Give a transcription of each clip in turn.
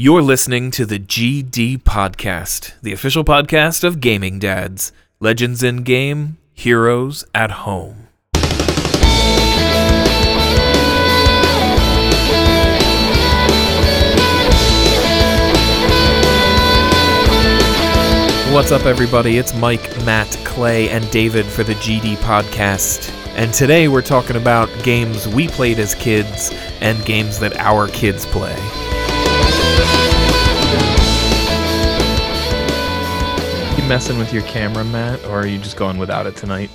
You're listening to the GD Podcast, the official podcast of Gaming Dads. Legends in game, heroes at home. What's up, everybody? It's Mike, Matt, Clay, and David for the GD Podcast. And today we're talking about games we played as kids and games that our kids play. Messing with your camera, Matt, or are you just going without it tonight?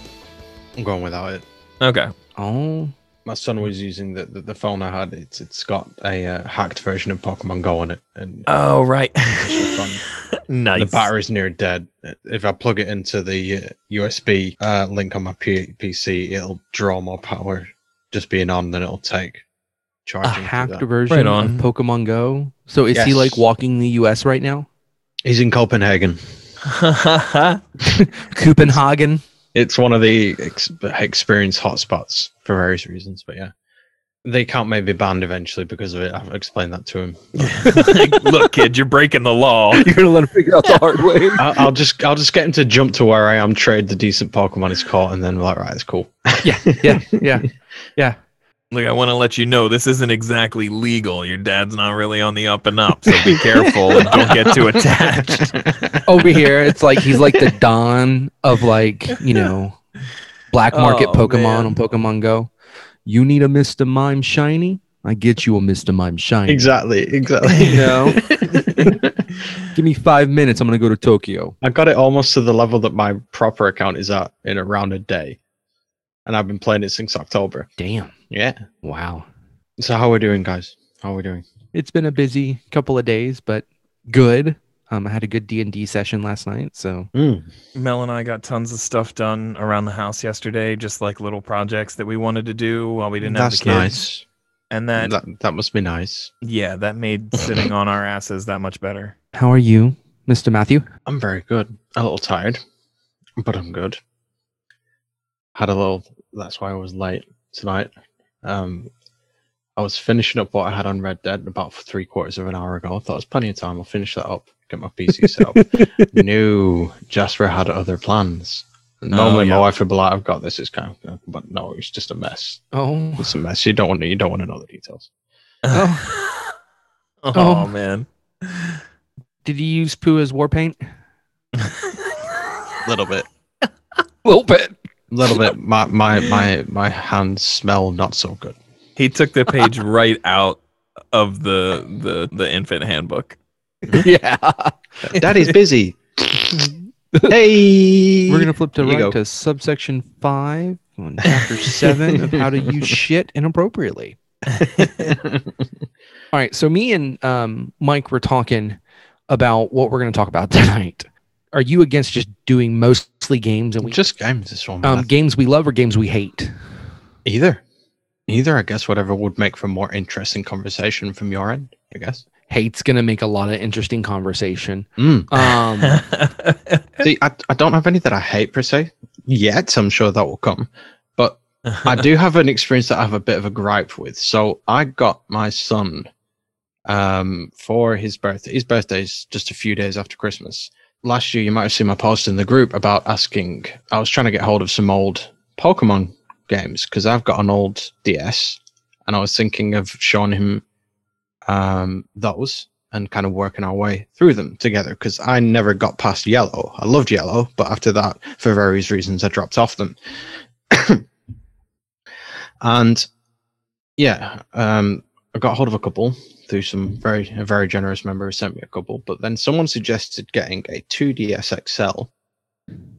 I'm going without it. Okay. Oh, my son was using the phone I had. It's got a hacked version of Pokemon Go on it. And oh, right. Nice. The battery's near dead. If I plug it into the USB link on my PC, it'll draw more power just being on than it'll take charging. A hacked version of Pokemon Go. So is he like walking the US right now? He's in Copenhagen. Copenhagen. It's one of the experience hotspots for various reasons, but yeah, they can't maybe banned eventually because of it. I've explained that to him. Like, look, kid, you're breaking the law. You're gonna let him figure out the hard way. I'll just get him to jump to where I am, trade the decent Pokemon he's caught, and then we're like, right, it's cool. Yeah. Look, I want to let you know this isn't exactly legal. Your dad's not really on the up and up, so be careful and don't get too attached. Over here, it's like he's like the Don of black market Pokemon on Pokemon Go. You need a Mr. Mime shiny? I get you a Mr. Mime shiny. Exactly. Give me 5 minutes. I'm gonna go to Tokyo. I got it almost to the level that my proper account is at in around a day. And I've been playing it since October. Damn. Yeah. Wow. So how are we doing, guys? It's been a busy couple of days, but good. I had a good D&D session last night, so... Mel and I got tons of stuff done around the house yesterday, just like little projects that we wanted to do while we didn't have the kids. That's nice. And that must be nice. Yeah, that made sitting on our asses that much better. How are you, Mr. Matthew? I'm very good. A little tired, but I'm good. That's why I was late tonight. I was finishing up what I had on Red Dead about 3/4 of an hour ago. I thought it was plenty of time. I'll finish that up, get my PC set up. No, Jasper had other plans. Normally my wife would be like, I've got this, it's kind of, but no, it's just a mess. Oh, it's a mess. You don't want to know the details. Oh man. Did you use poo as war paint? A little bit. My hands smell not so good. He took the page right out of the infant handbook. Yeah. Daddy's busy. Hey. We're gonna flip to subsection 5 on chapter 7 of how to use shit inappropriately. All right, so me and Mike were talking about what we're gonna talk about tonight. Are you against just doing mostly games and games we love or games we hate? Either, I guess, whatever would make for more interesting conversation from your end, I guess. Hate's gonna make a lot of interesting conversation. See, I don't have any that I hate per se yet. I'm sure that will come, but I do have an experience that I have a bit of a gripe with. So I got my son for his birthday. His birthday is just a few days after Christmas. Last year, you might have seen my post in the group about asking... I was trying to get hold of some old Pokemon games because I've got an old DS and I was thinking of showing him those and kind of working our way through them together because I never got past Yellow. I loved Yellow, but after that, for various reasons, I dropped off them. And yeah, I got hold of a couple... through a very generous member who sent me a couple, but then someone suggested getting a 2DS XL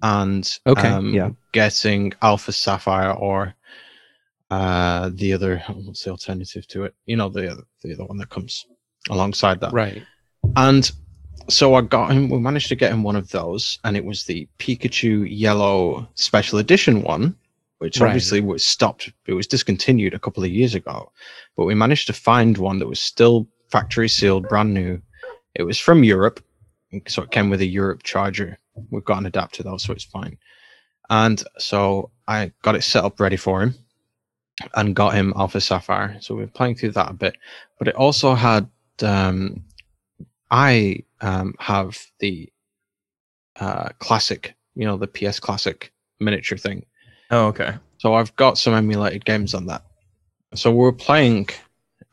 and getting Alpha Sapphire or the other, what's the alternative to it? You know, the other one that comes alongside that. Right. And so we managed to get him one of those, and it was the Pikachu Yellow Special Edition one, which obviously was stopped. It was discontinued a couple of years ago, but we managed to find one that was still factory sealed, brand new. It was from Europe, so it came with a Europe charger. We've got an adapter though, so it's fine. And so I got it set up ready for him and got him Alpha Sapphire. So we've been playing through that a bit, but it also had I have the classic, you know, the PS Classic miniature thing. Oh, okay. So I've got some emulated games on that. So we were playing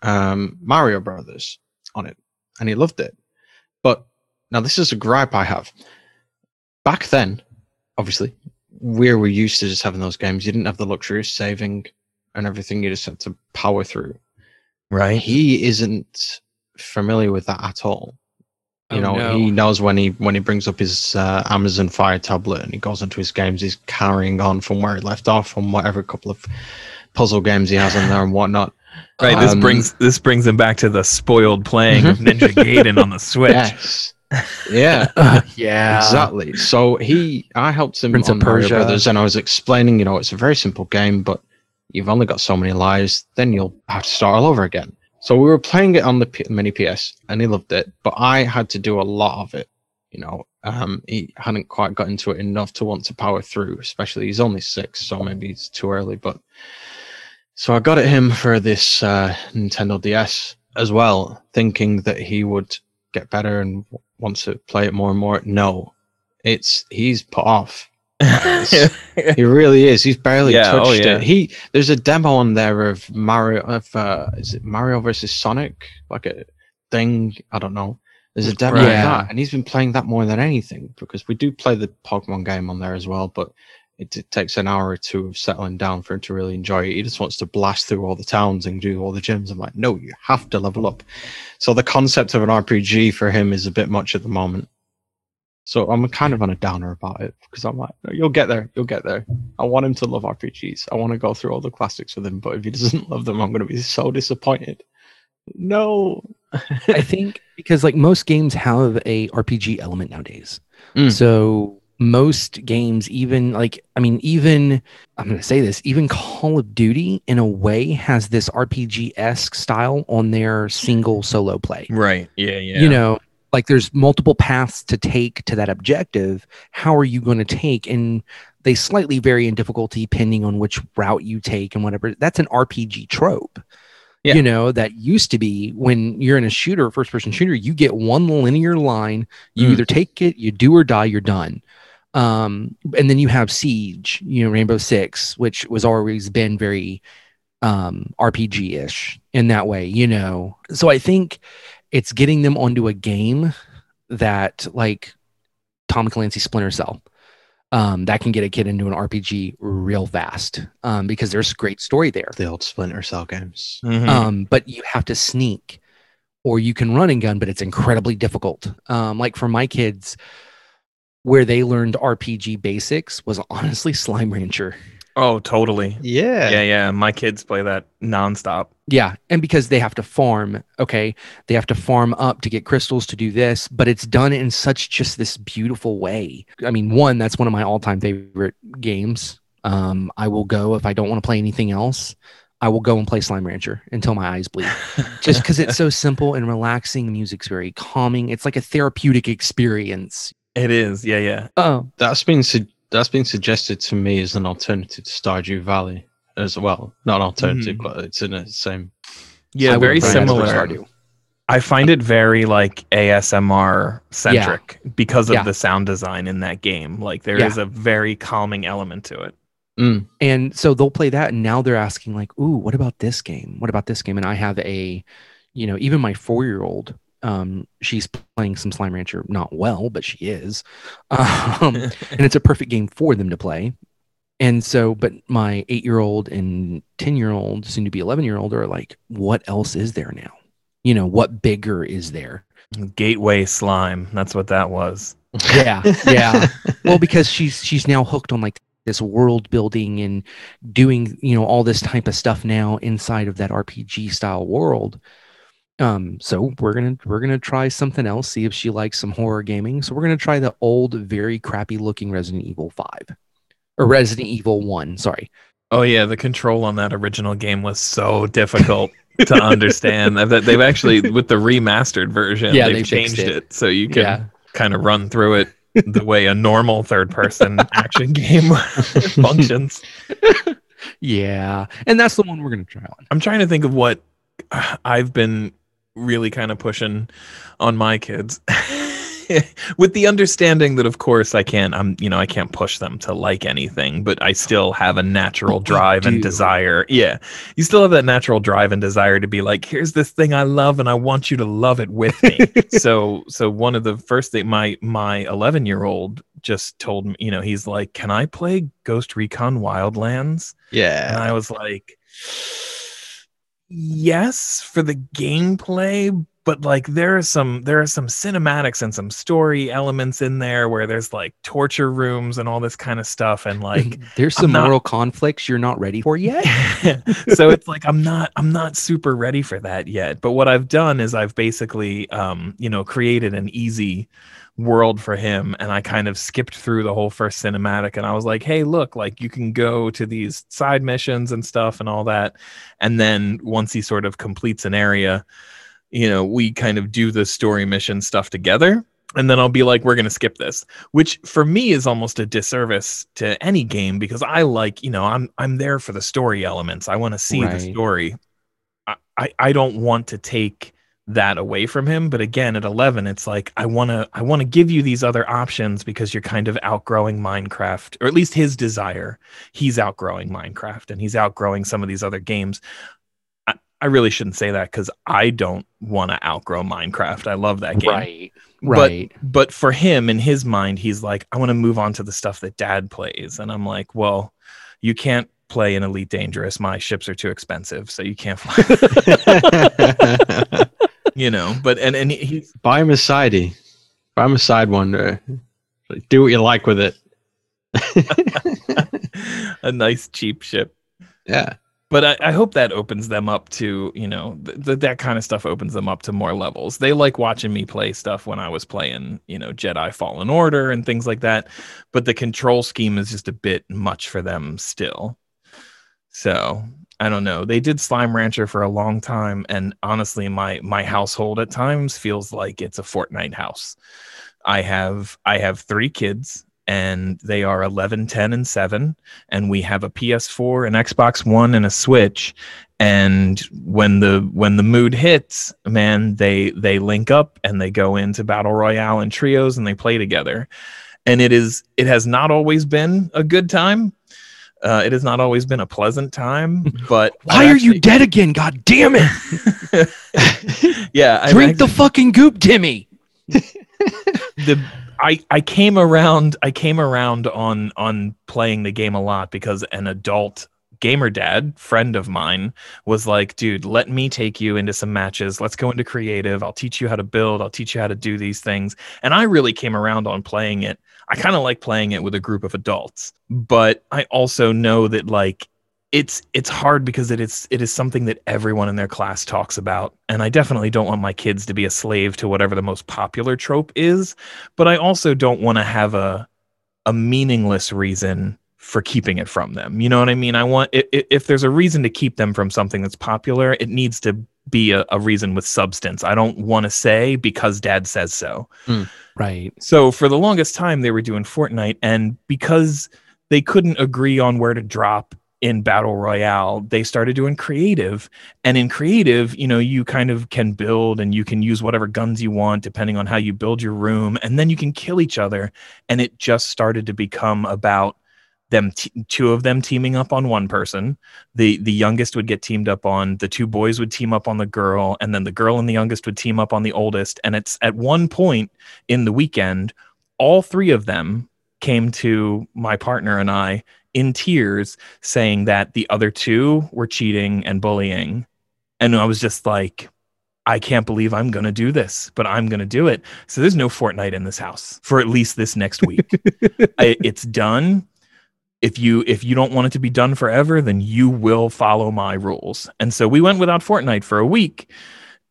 Mario Brothers on it, and he loved it. But now this is a gripe I have. Back then, obviously, we were used to just having those games. You didn't have the luxury of saving and everything. You just had to power through. Right. He isn't familiar with that at all. You know, no. He knows when he brings up his Amazon Fire tablet and he goes into his games, he's carrying on from where he left off on whatever couple of puzzle games he has in there and whatnot. Right. This brings him back to the spoiled playing of Ninja Gaiden on the Switch. Yes. Yeah. Yeah. Exactly. So I helped him on Mario Brothers, and I was explaining, you know, it's a very simple game, but you've only got so many lives, then you'll have to start all over again. So we were playing it on the mini PS, and he loved it, but I had to do a lot of it. You know, he hadn't quite got into it enough to want to power through, especially he's only 6, so maybe it's too early. But so I got at him for this Nintendo DS as well, thinking that he would get better and want to play it more and more. No, he's put off. He really is. He's barely touched it. There's a demo on there of Mario. Is it Mario versus Sonic? Like a thing? I don't know. There's a demo of that, and he's been playing that more than anything because we do play the Pokemon game on there as well. But it takes an hour or two of settling down for him to really enjoy it. He just wants to blast through all the towns and do all the gyms. I'm like, no, you have to level up. So the concept of an RPG for him is a bit much at the moment. So I'm kind of on a downer about it because I'm like, no, you'll get there. I want him to love RPGs. I want to go through all the classics with him, but if he doesn't love them, I'm going to be so disappointed. No. I think because like most games have a RPG element nowadays. Mm. So most games, even Call of Duty in a way has this RPG-esque style on their single solo play. Right. Yeah. Yeah. You know, like there's multiple paths to take to that objective. How are you going to take? And they slightly vary in difficulty depending on which route you take and whatever. That's an RPG trope. Yeah. You know, that used to be when you're in a shooter, first person shooter, you get one linear line. You either take it, you do or die, you're done. And then you have Siege, you know, Rainbow Six, which was always been very RPG-ish in that way, you know. So I think it's getting them onto a game that, like Tom Clancy's Splinter Cell, that can get a kid into an RPG real fast because there's a great story there. The old Splinter Cell games. Mm-hmm. But you have to sneak or you can run and gun, but it's incredibly difficult. Like for my kids, where they learned RPG basics was honestly Slime Rancher. Oh, totally. Yeah. Yeah, yeah. My kids play that nonstop. Yeah. And because they have to farm, okay? They have to farm up to get crystals to do this, but it's done in such just this beautiful way. I mean, that's one of my all-time favorite games. I will go, if I don't want to play anything else, I will go and play Slime Rancher until my eyes bleed. Just because it's so simple and relaxing. The music's very calming. It's like a therapeutic experience. It is. Yeah, yeah. Oh. That's been suggested to me as an alternative to Stardew Valley as well. Not an alternative, but it's in the same. Yeah, very similar. Stardew. I find it very like ASMR centric because of the sound design in that game. Like there is a very calming element to it. Mm. And so they'll play that, and now they're asking like, "Ooh, what about this game? What about this game?" And I have even my 4-year-old. She's playing some Slime Rancher, not well, but she is. And it's a perfect game for them to play. And so, but my 8-year-old and 10-year-old, soon to be 11-year-old, are like, what else is there now? You know, what bigger is there? Gateway slime. That's what that was. Yeah. Yeah. Well, because she's now hooked on like this world building and doing, you know, all this type of stuff now inside of that RPG style world. So we're gonna try something else, see if she likes some horror gaming. So we're gonna try the old, very crappy looking Resident Evil 1, sorry. Oh yeah, the control on that original game was so difficult to understand. They've actually, with the remastered version, they've changed it so you can kind of run through it the way a normal third person action game functions. Yeah. And that's the one we're gonna try on. I'm trying to think of what I've been really kind of pushing on my kids. With the understanding that, of course, I can't, I can't push them to like anything, but I still have a natural drive and desire. Yeah. You still have that natural drive and desire to be like, here's this thing I love and I want you to love it with me. So one of the first thing, my 11-year-old just told me, he's like, can I play Ghost Recon Wildlands? Yeah. And I was like, yes, for the gameplay, but like there are some cinematics and some story elements in there where there's like torture rooms and all this kind of stuff, and like there's some moral conflicts you're not ready for yet. So it's like I'm not super ready for that yet. But what I've done is I've basically created an easy world for him, and I kind of skipped through the whole first cinematic, and I was like, hey, look, like you can go to these side missions and stuff and all that, and then once he sort of completes an area, we kind of do the story mission stuff together, and then I'll be like, we're going to skip this, which for me is almost a disservice to any game, because I like, I'm there for the story elements. I want to see the story. I don't want to take that away from him. But again, at 11, it's like, I want to give you these other options because you're kind of outgrowing Minecraft, or at least his desire. He's outgrowing Minecraft and he's outgrowing some of these other games. I really shouldn't say that because I don't want to outgrow Minecraft. I love that game. Right. But for him, in his mind, he's like, I want to move on to the stuff that dad plays. And I'm like, well, you can't play in Elite Dangerous. My ships are too expensive, so you can't fly. But he's... Buy him a sidey. Buy him a side one. Do what you like with it. A nice cheap ship. Yeah. But I hope that opens them up to, that kind of stuff opens them up to more levels. They like watching me play stuff when I was playing, Jedi Fallen Order and things like that. But the control scheme is just a bit much for them still. So I don't know. They did Slime Rancher for a long time. And honestly, my household at times feels like it's a Fortnite house. I have 3 kids. And they are 11, 10, and 7. And we have a PS4, an Xbox One, and a Switch. And when the mood hits, man, they link up and they go into Battle Royale and trios and they play together. And it has not always been a good time. It has not always been a pleasant time, but why are you dead again? God damn it. Yeah. Drink the fucking goop, Timmy. I came around on playing the game a lot because an adult gamer dad friend of mine was like, dude, let me take you into some matches. Let's go into creative. I'll teach you how to build. I'll teach you how to do these things. And I really came around on playing it. I kind of like playing it with a group of adults, but I also know that like it's hard because it is something that everyone in their class talks about. And I definitely don't want my kids to be a slave to whatever the most popular trope is, but I also don't want to have a meaningless reason for keeping it from them. You know what I mean? I want, if there's a reason to keep them from something that's popular, it needs to be a reason with substance. I don't want to say because dad says so. Right. So for the longest time they were doing Fortnite, and because they couldn't agree on where to drop in Battle Royale, they started doing creative. And in creative, you kind of can build and you can use whatever guns you want, depending on how you build your room. And then you can kill each other. And it just started to become about them, two of them teaming up on one person. The youngest would get teamed up on, the two boys would team up on the girl. And then the girl and the youngest would team up on the oldest. And it's at one point in the weekend, all three of them came to my partner and I in tears saying that the other two were cheating and bullying. And I was just like, I can't believe I'm going to do this, but I'm going to do it. So there's no Fortnite in this house for at least this next week. It's done. If you don't want it to be done forever, then you will follow my rules. And so we went without Fortnite for a week.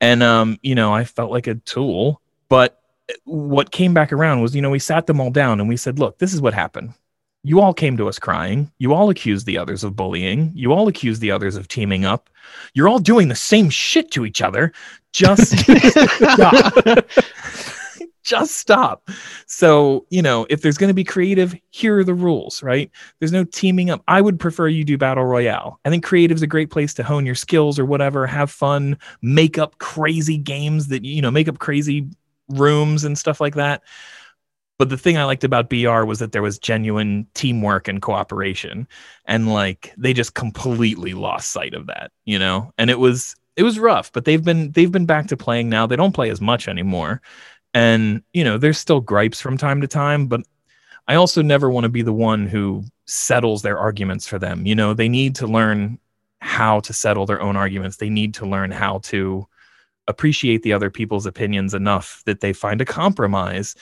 And, I felt like a tool. But what came back around was, we sat them all down and we said, look, this is what happened. You all came to us crying. You all accused the others of bullying. You all accused the others of teaming up. You're all doing the same shit to each other. Just stop. just stop. So, you know, if there's going to be creative, here are the rules, right? There's no teaming up. I would prefer you do Battle Royale. I think creative is a great place to hone your skills or whatever, have fun, make up crazy games that, you know, make up crazy rooms and stuff like that. But the thing I liked about BR was that there was genuine teamwork and cooperation, and like they just completely lost sight of that, you know. And it was rough, but they've been back to playing now. They don't play as much anymore, and you know there's still gripes from time to time. But I also never want to be the one who settles their arguments for them. You know, they need to learn how to settle their own arguments. They need to learn how to appreciate the other people's opinions enough that they find a compromise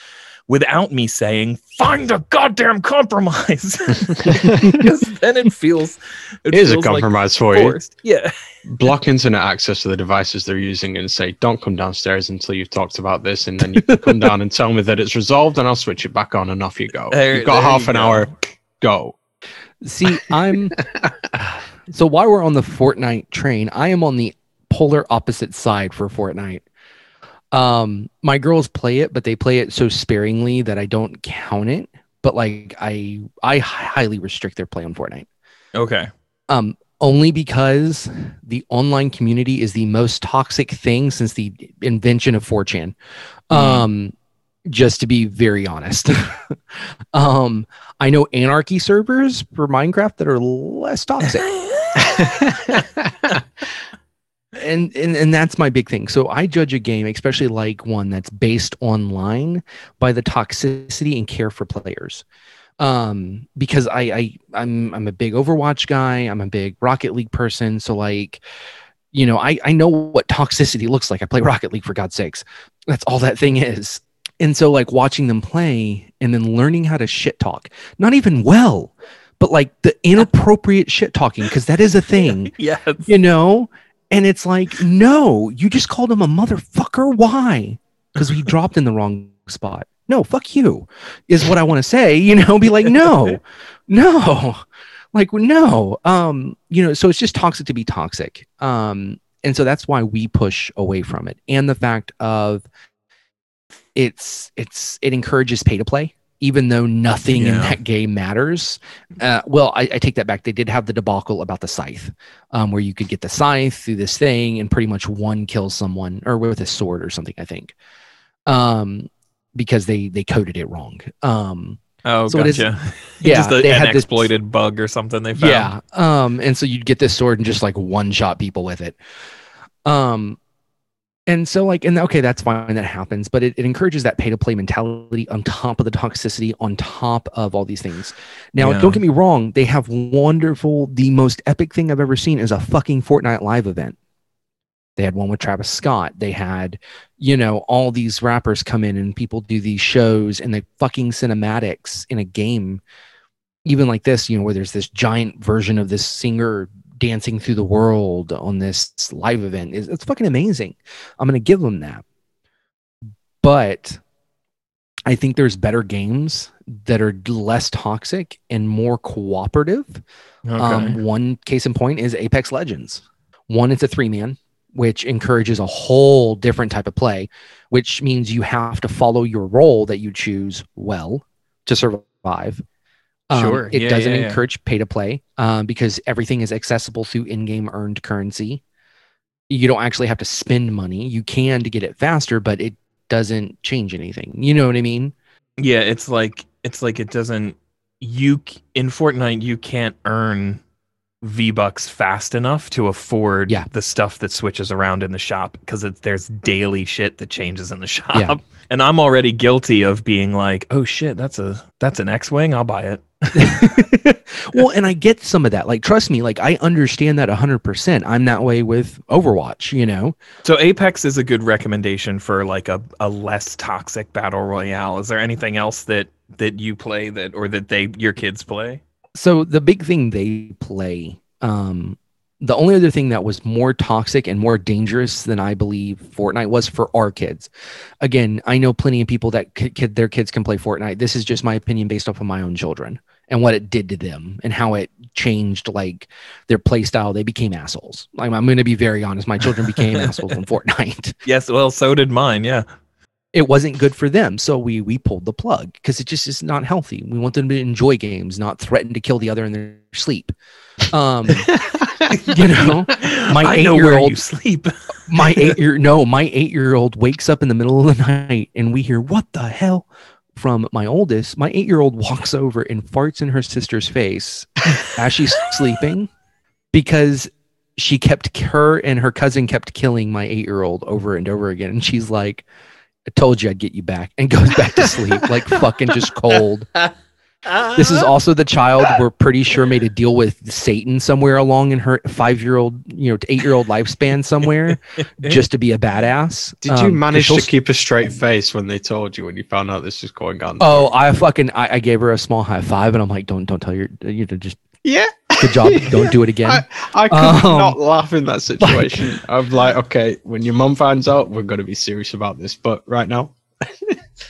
without me saying, find a goddamn compromise. Because then it feels a compromise like for forced. You. Yeah. Block internet access to the devices they're using and say, don't come downstairs until you've talked about this. And then you can come down and tell me that it's resolved and I'll switch it back on and off you go. You've got half an hour. Go. See, so while we're on the Fortnite train, I am on the polar opposite side for Fortnite. My girls play it, but they play it so sparingly that I don't count it. But like I highly restrict their play on Fortnite. Okay. Only because the online community is the most toxic thing since the invention of 4chan. Just to be very honest. I know anarchy servers for Minecraft that are less toxic. And that's my big thing. So I judge a game, especially like one that's based online, by the toxicity and care for players. Because I'm a big Overwatch guy. I'm a big Rocket League person. So like, you know, I know what toxicity looks like. I play Rocket League for God's sakes. That's all that thing is. And so like watching them play and then learning how to shit talk, not even well, but like the inappropriate shit talking, because that is a thing. Yes. You know? And it's like, no, you just called him a motherfucker. Why? Because we dropped in the wrong spot. No, fuck you is what I want to say, you know, be like, no, like, no. You know, so it's just toxic to be toxic. And so that's why we push away from it. And the fact of it encourages pay to play, even though nothing in that game matters. Well, I take that back. They did have the debacle about the scythe, where you could get the scythe through this thing and pretty much one kill someone, or with a sword or something, I think, because they coded it wrong. So gotcha. Just an exploited bug or something they found. Yeah, and so you'd get this sword and just like one-shot people with it. And so like, and okay, that's fine, that happens, but it encourages that pay to play mentality on top of the toxicity, on top of all these things. Now, don't get me wrong. They have wonderful, the most epic thing I've ever seen is a fucking Fortnite live event. They had one with Travis Scott. They had, you know, all these rappers come in and people do these shows and the fucking cinematics in a game, even like this, you know, where there's this giant version of this singer dancing through the world on this live event. It's fucking amazing. I'm going to give them that. But I think there's better games that are less toxic and more cooperative. Okay. One case in point is Apex Legends. One, it's a 3-man, which encourages a whole different type of play, which means you have to follow your role that you choose well to survive. It doesn't encourage pay to play because everything is accessible through in-game earned currency. You don't actually have to spend money. You can to get it faster, but it doesn't change anything. You know what I mean? Yeah, it's like it doesn't. In Fortnite, you can't earn V-Bucks fast enough to afford the stuff that switches around in the shop, because there's daily shit that changes in the shop. Yeah. And I'm already guilty of being like, oh shit, that's an X-Wing, I'll buy it. Well, and I get some of that. Like, trust me, like I understand that 100%. I'm that way with Overwatch, you know. So Apex is a good recommendation for like a less toxic battle royale. Is there anything else that you play your kids play? So the big thing they play, the only other thing that was more toxic and more dangerous than I believe Fortnite was for our kids. Again, I know plenty of people that their kids can play Fortnite. This is just my opinion based off of my own children and what it did to them and how it changed like their play style. They became assholes. Like, I'm going to be very honest. My children became assholes in Fortnite. Yes, well, so did mine. Yeah. it wasn't good for them. So we pulled the plug because it just is not healthy. We want them to enjoy games, not threaten to kill the other in their sleep. You know, my 8-year-old sleep. My 8-year-old wakes up in the middle of the night and we hear, what the hell? From my oldest. My 8-year-old walks over and farts in her sister's face as she's sleeping because her and her cousin kept killing my 8-year-old over and over again. And she's like, I told you I'd get you back, and goes back to sleep like fucking just cold. This is also the child we're pretty sure made a deal with Satan somewhere along in her 5-year-old, 8-year-old lifespan somewhere just to be a badass. Did you manage to keep a straight face when they told you, when you found out this was going on? Oh, I gave her a small high five and I'm like, don't tell your, you know, just, yeah, good job. Don't do it again. I could not laugh in that situation. Like, I'm like, okay, when your mum finds out, we're going to be serious about this. But right now,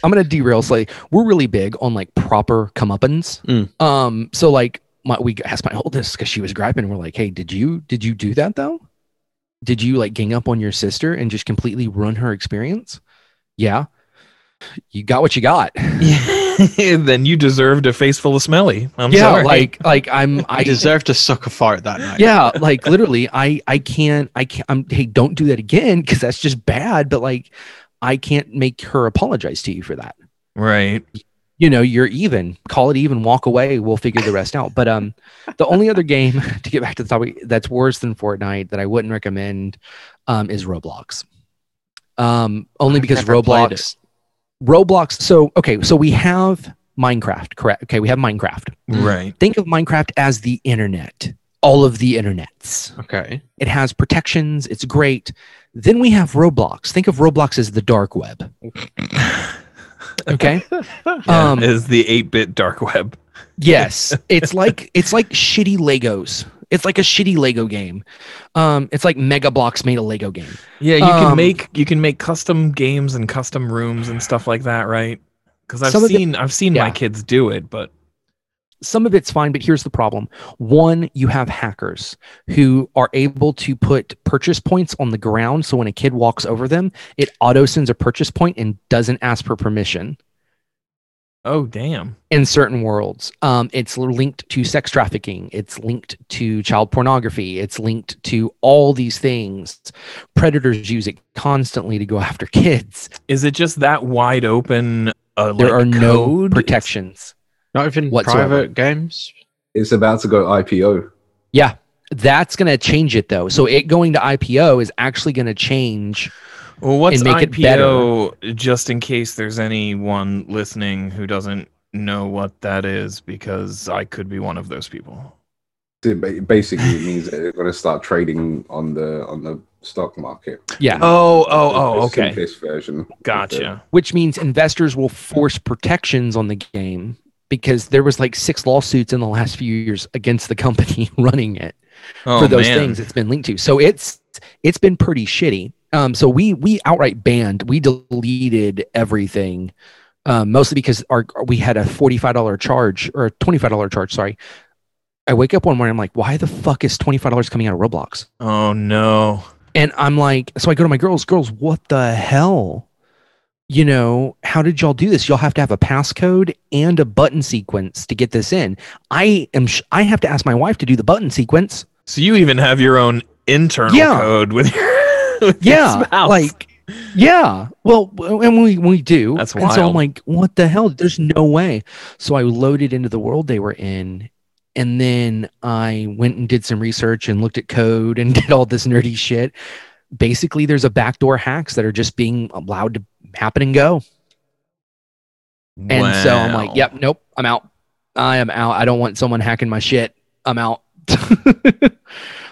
I'm going to derail slightly. We're really big on like proper comeuppance. So like we asked my oldest because she was griping. We're like, hey, did you do that though? Did you like gang up on your sister and just completely ruin her experience? Yeah. You got what you got. Then you deserved a face full of smelly. I'm sorry. I deserve to suck a fart that night. Yeah, like literally, I can't. Hey, don't do that again because that's just bad. But like, I can't make her apologize to you for that. Right. You know, you're even. Call it even. Walk away. We'll figure the rest out. But the only other game, to get back to the topic, that's worse than Fortnite that I wouldn't recommend is Roblox. Only because Roblox. So we have Minecraft, correct? Okay, we have Minecraft. Right. Think of Minecraft as the internet, all of the internets. Okay. It has protections. It's great. Then we have Roblox. Think of Roblox as the dark web. Okay. Is the 8-bit dark web. Yes, it's like shitty Legos. It's like a shitty Lego game. It's like Mega Bloks made a Lego game. Yeah, you can make custom games and custom rooms and stuff like that, right? Because I've seen my kids do it, but some of it's fine. But here's the problem: one, you have hackers who are able to put purchase points on the ground, so when a kid walks over them, it auto sends a purchase point and doesn't ask for permission. Oh, damn. In certain worlds. It's linked to sex trafficking. It's linked to child pornography. It's linked to all these things. Predators use it constantly to go after kids. Is it just that wide open? There are no protections. Not even whatsoever. Private games? It's about to go IPO. Yeah. That's going to change it, though. So it going to IPO is actually going to change... Well, what's IPO, just in case there's anyone listening who doesn't know what that is, because I could be one of those people. Basically, it means they're going to start trading on the stock market. Yeah. Oh, okay. Simplest version. Gotcha. Which means investors will force protections on the game, because there was like 6 lawsuits in the last few years against the company running it things it's been linked to. So it's been pretty shitty. So we outright banned, we deleted everything, mostly because we had a $45 charge or a $25 charge. Sorry. I wake up one morning, I'm like, why the fuck is $25 coming out of Roblox? Oh no. And I'm like, so I go to my girls, what the hell? You know, how did y'all do this? Y'all have to have a passcode and a button sequence to get this in. I have to ask my wife to do the button sequence. So you even have your own internal code with your... Well, and we do. That's wild. And so I'm like, what the hell? There's no way. So I loaded into the world they were in, and then I went and did some research and looked at code and did all this nerdy shit. Basically, there's a backdoor hacks that are just being allowed to happen and go. Wow. And so I'm like, yep, nope, I'm out. I am out. I don't want someone hacking my shit. I'm out.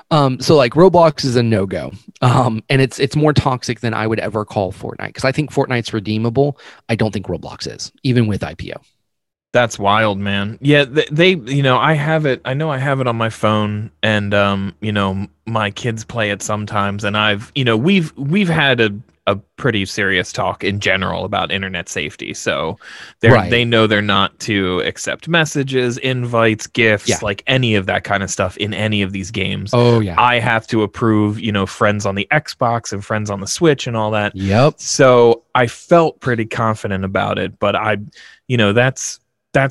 So like Roblox is a no-go, and it's more toxic than I would ever call Fortnite, because I think Fortnite's redeemable. I don't think Roblox is, even with IPO. That's wild, man. Yeah, they you know, I have it. I know I have it on my phone, and you know, my kids play it sometimes, and I've you know we've had a a pretty serious talk in general about internet safety. So they know they're not to accept messages, invites, gifts, like any of that kind of stuff in any of these games. Oh yeah. I have to approve, you know, friends on the Xbox and friends on the Switch and all that. Yep. So I felt pretty confident about it, but I, you know, that's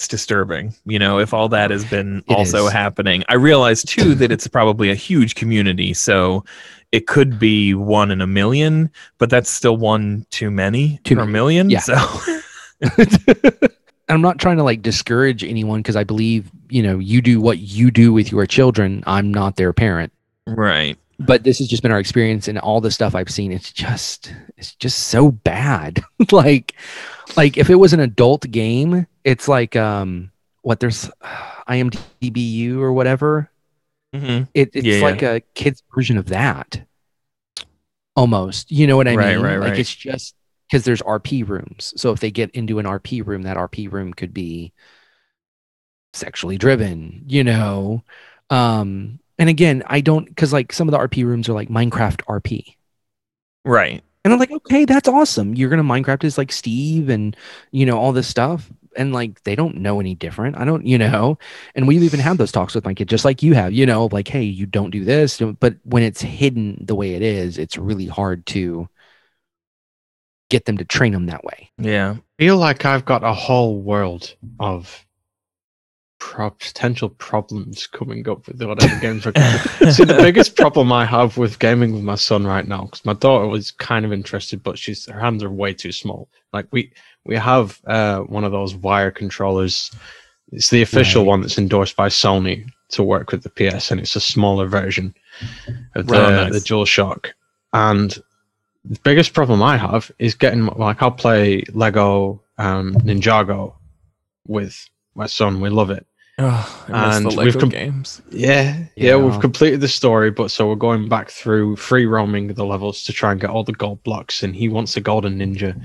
disturbing, you know, if all that has been happening. I realize too that it's probably a huge community, so it could be 1 in a million, but that's still 1 too many per million. Yeah. So I'm not trying to like discourage anyone, because I believe, you know, you do what you do with your children. I'm not their parent. Right. But this has just been our experience, and all the stuff I've seen, it's just so bad. like if it was an adult game, it's like there's IMDb or whatever. Mm-hmm. It's like a kid's version of that, almost. You know what I mean? Right. Like it's just because there's RP rooms. So if they get into an RP room, that RP room could be sexually driven. You know. And again, I don't, because like some of the RP rooms are like Minecraft RP. Right. And I'm like, okay, that's awesome. You're going to Minecraft as like Steve and, you know, all this stuff. And like, they don't know any different. I don't, you know, and we've even had those talks with my kid, just like you have, you know, like, hey, you don't do this. But when it's hidden the way it is, it's really hard to get them to train them that way. Yeah. I feel like I've got a whole world of potential problems coming up with whatever games are going. See, the biggest problem I have with gaming with my son right now, because my daughter was kind of interested, but her hands are way too small. Like we have one of those wire controllers. It's the official one that's endorsed by Sony to work with the PS, and it's a smaller version of the DualShock. And the biggest problem I have is getting, like, I'll play Lego Ninjago with my son. We love it. Oh, I miss the Lego games. Yeah, we've completed the story, but so we're going back through free roaming the levels to try and get all the gold blocks, and he wants a golden ninja.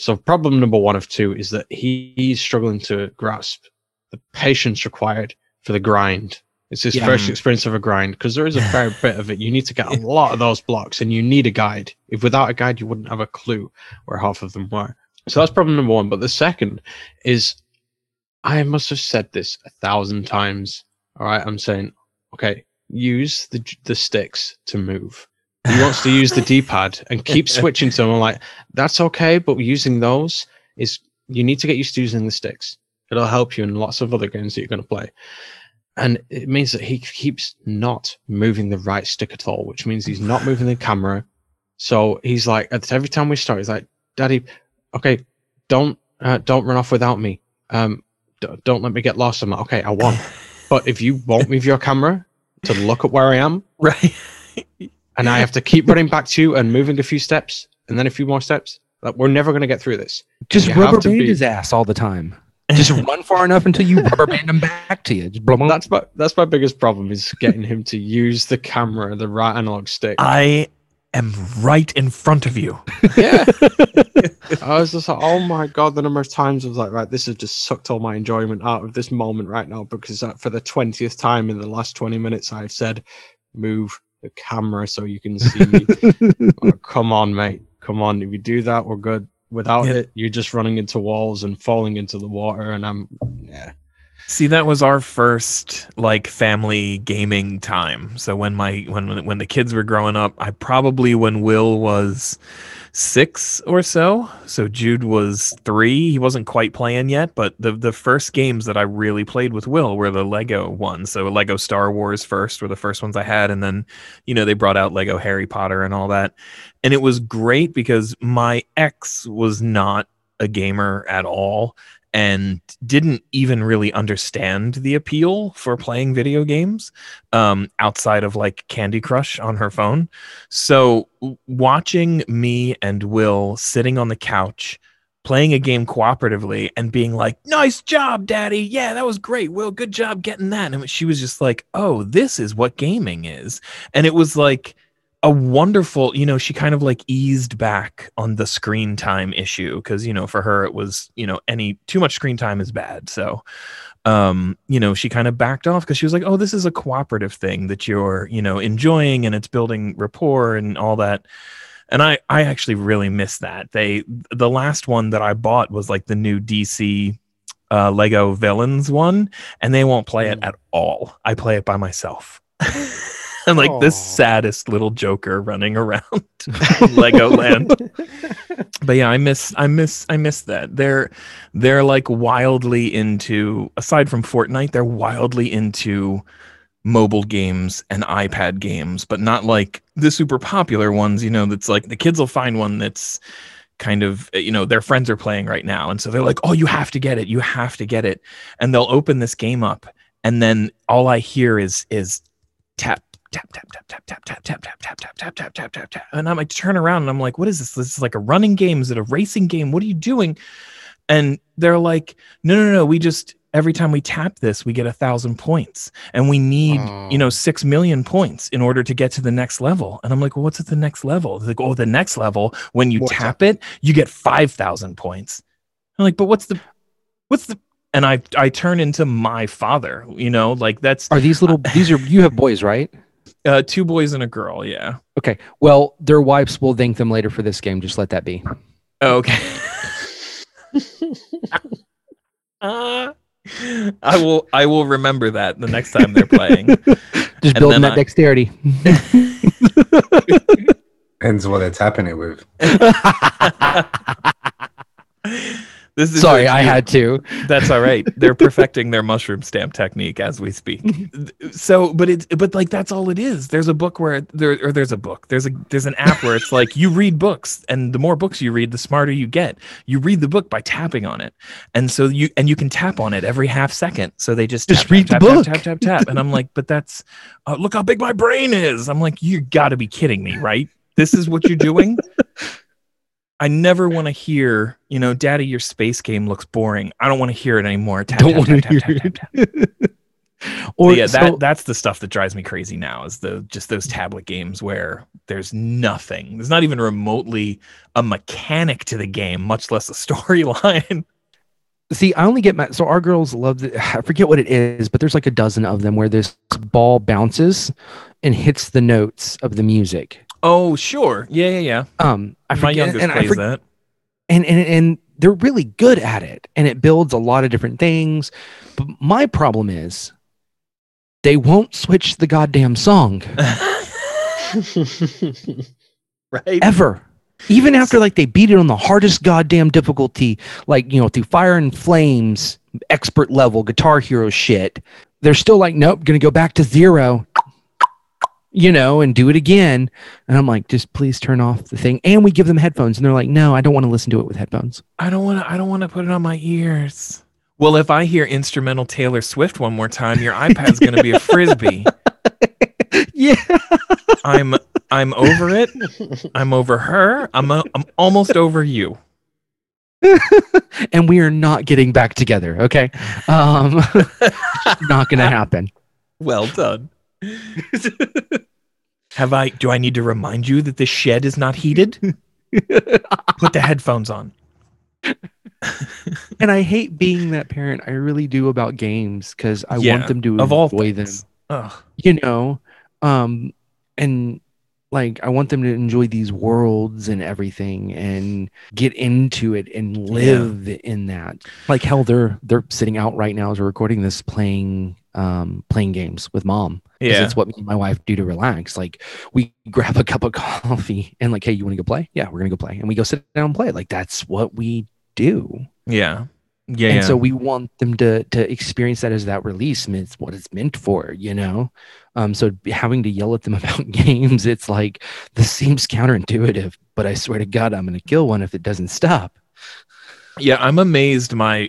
So problem number 1 of 2 is that he's struggling to grasp the patience required for the grind. It's his first experience of a grind, because there is a fair bit of it. You need to get a lot of those blocks, and you need a guide. If without a guide, you wouldn't have a clue where half of them were. So that's problem number 1. But the second is, I must have said this 1,000 times. All right, I'm saying, okay, use the sticks to move. He wants to use the D-pad and keep switching to them. I'm like, that's okay, but using those is, you need to get used to using the sticks. It'll help you in lots of other games that you're going to play. And it means that he keeps not moving the right stick at all, which means he's not moving the camera. So he's like, every time we start, he's like, Daddy, okay, don't run off without me. Don't let me get lost. I'm like, okay, I won. But if you won't move your camera to look at where I am, right, and I have to keep running back to you and moving a few steps and then a few more steps, like, we're never going to get through this. Just rubber band his ass all the time. Just run far enough until you rubber band him back to you. Just blah, blah. That's my biggest problem, is getting him to use the camera, the right analog stick. I am right in front of you. Yeah. I was just like, oh my god, the number of times I was like, right, this has just sucked all my enjoyment out of this moment right now, because for the 20th time in the last 20 minutes I've said, move the camera so you can see me. Oh, come on, mate. Come on. If you do that, we're good. Without it, you're just running into walls and falling into the water, and I'm. See, that was our first like family gaming time. So when the kids were growing up, I probably, when Will was 6 or so Jude was 3. He wasn't quite playing yet, but the first games that I really played with Will were the Lego ones. So Lego Star Wars first were the first ones I had, and then, you know, they brought out Lego Harry Potter and all that. And it was great because my ex was not a gamer at all, and didn't even really understand the appeal for playing video games outside of like Candy Crush on her phone. So watching me and Will sitting on the couch playing a game cooperatively and being like, nice job, Daddy. Yeah, that was great. Will, good job getting that. And she was just like, oh, this is what gaming is. And it was like a wonderful, you know, she kind of like eased back on the screen time issue, because, you know, for her it was, you know, any too much screen time is bad. So, you know, she kind of backed off, because she was like, oh, this is a cooperative thing that you're, you know, enjoying, and it's building rapport and all that. And I actually really miss that. The last one that I bought was like the new DC Lego Villains one, and they won't play it at all. I play it by myself. I'm like the saddest little Joker running around Lego Land. But yeah, I miss that. They're like wildly into, aside from Fortnite, they're wildly into mobile games and iPad games, but not like the super popular ones, you know, that's like the kids will find one that's kind of, you know, their friends are playing right now. And so they're like, oh, you have to get it. You have to get it. And they'll open this game up. And then all I hear is tap, tap, tap, tap, tap, tap, tap, tap, tap, tap, tap, tap, tap, tap, tap. And I'm like, turn around and I'm like, what is this? This is like a running game. Is it a racing game? What are you doing? And they're like, no. We just, every time we tap this, we get 1,000 points and we need, 6 million points in order to get to the next level. And I'm like, well, what's at the next level? They're like, oh, the next level, when you tap it, you get 5,000 points. I'm like, but what's the, and I turn into my father, you know, like that's. Are these little, you have boys, right? 2 boys and a girl. Yeah. Okay. Well, their wives will thank them later for this game. Just let that be. Okay. I will remember that the next time they're playing. Just building that dexterity. Depends what it's happening with. This is sorry, I had to. That's all right. They're perfecting their mushroom stamp technique as we speak. So, but like that's all it is. There's a book where there's an app where it's like you read books, and the more books you read, the smarter you get. You read the book by tapping on it, and so you can tap on it every half second. So they just read the book, tap, and I'm like, but that's look how big my brain is. I'm like, you got to be kidding me, right? This is what you're doing. I never want to hear, you know, Daddy, your space game looks boring. I don't want to hear it anymore. Tap, tap, tap. Or yeah, that's the stuff that drives me crazy now is just those tablet games where there's nothing. There's not even remotely a mechanic to the game, much less a storyline. See, I only get so our girls love it. I forget what it is, but there's like a dozen of them where this ball bounces and hits the notes of the music. Oh, sure. Yeah. I forget, my youngest plays that. And they're really good at it. And it builds a lot of different things. But my problem is they won't switch the goddamn song. Right? Ever. Even after like they beat it on the hardest goddamn difficulty, like, you know, through Fire and Flames, expert level, Guitar Hero shit, they're still like, nope, gonna go back to zero. You know, and do it again. And I'm like, just please turn off the thing. And we give them headphones. And they're like, no, I don't want to listen to it with headphones. I don't want to put it on my ears. Well, if I hear instrumental Taylor Swift one more time, your iPad's going to be a frisbee. Yeah. I'm over it. I'm over her. I'm almost over you. And we are not getting back together. Okay. Not going to happen. Well done. Do I need to remind you that this shed is not heated? Put the headphones on. And I hate being that parent. I really do about games because I want them to enjoy them. Ugh. You know, and like I want them to enjoy these worlds and everything, and get into it and live in that. Like hell, they're sitting out right now as we're recording this, playing games with mom. Yeah, it's what me and my wife do to relax. Like we grab a cup of coffee and like, hey, you want to go play? Yeah, we're gonna go play, and we go sit down and play. Like that's what we do. Yeah. And so we want them to experience that as that release. I mean, it's what it's meant for, you know. So having to yell at them about games, it's like this seems counterintuitive, but I swear to God, I'm gonna kill one if it doesn't stop. Yeah, I'm amazed my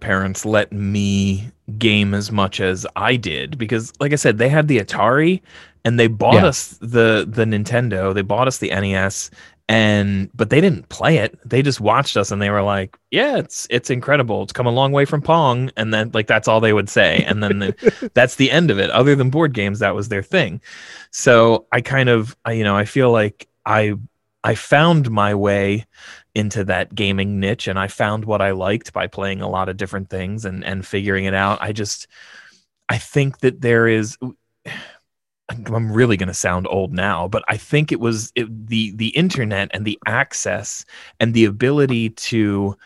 parents let me game as much as I did because like I said, they had the Atari and they bought us the Nintendo, they bought us the NES, but they didn't play it. They just watched us and they were like, yeah, it's incredible. It's come a long way from Pong, and then like that's all they would say. And then that's the end of it. Other than board games, that was their thing. So I kind of, you know, I feel like I found my way into that gaming niche, and I found what I liked by playing a lot of different things and figuring it out. I think that there is I'm really going to sound old now, but I think it was the internet and the access and the ability to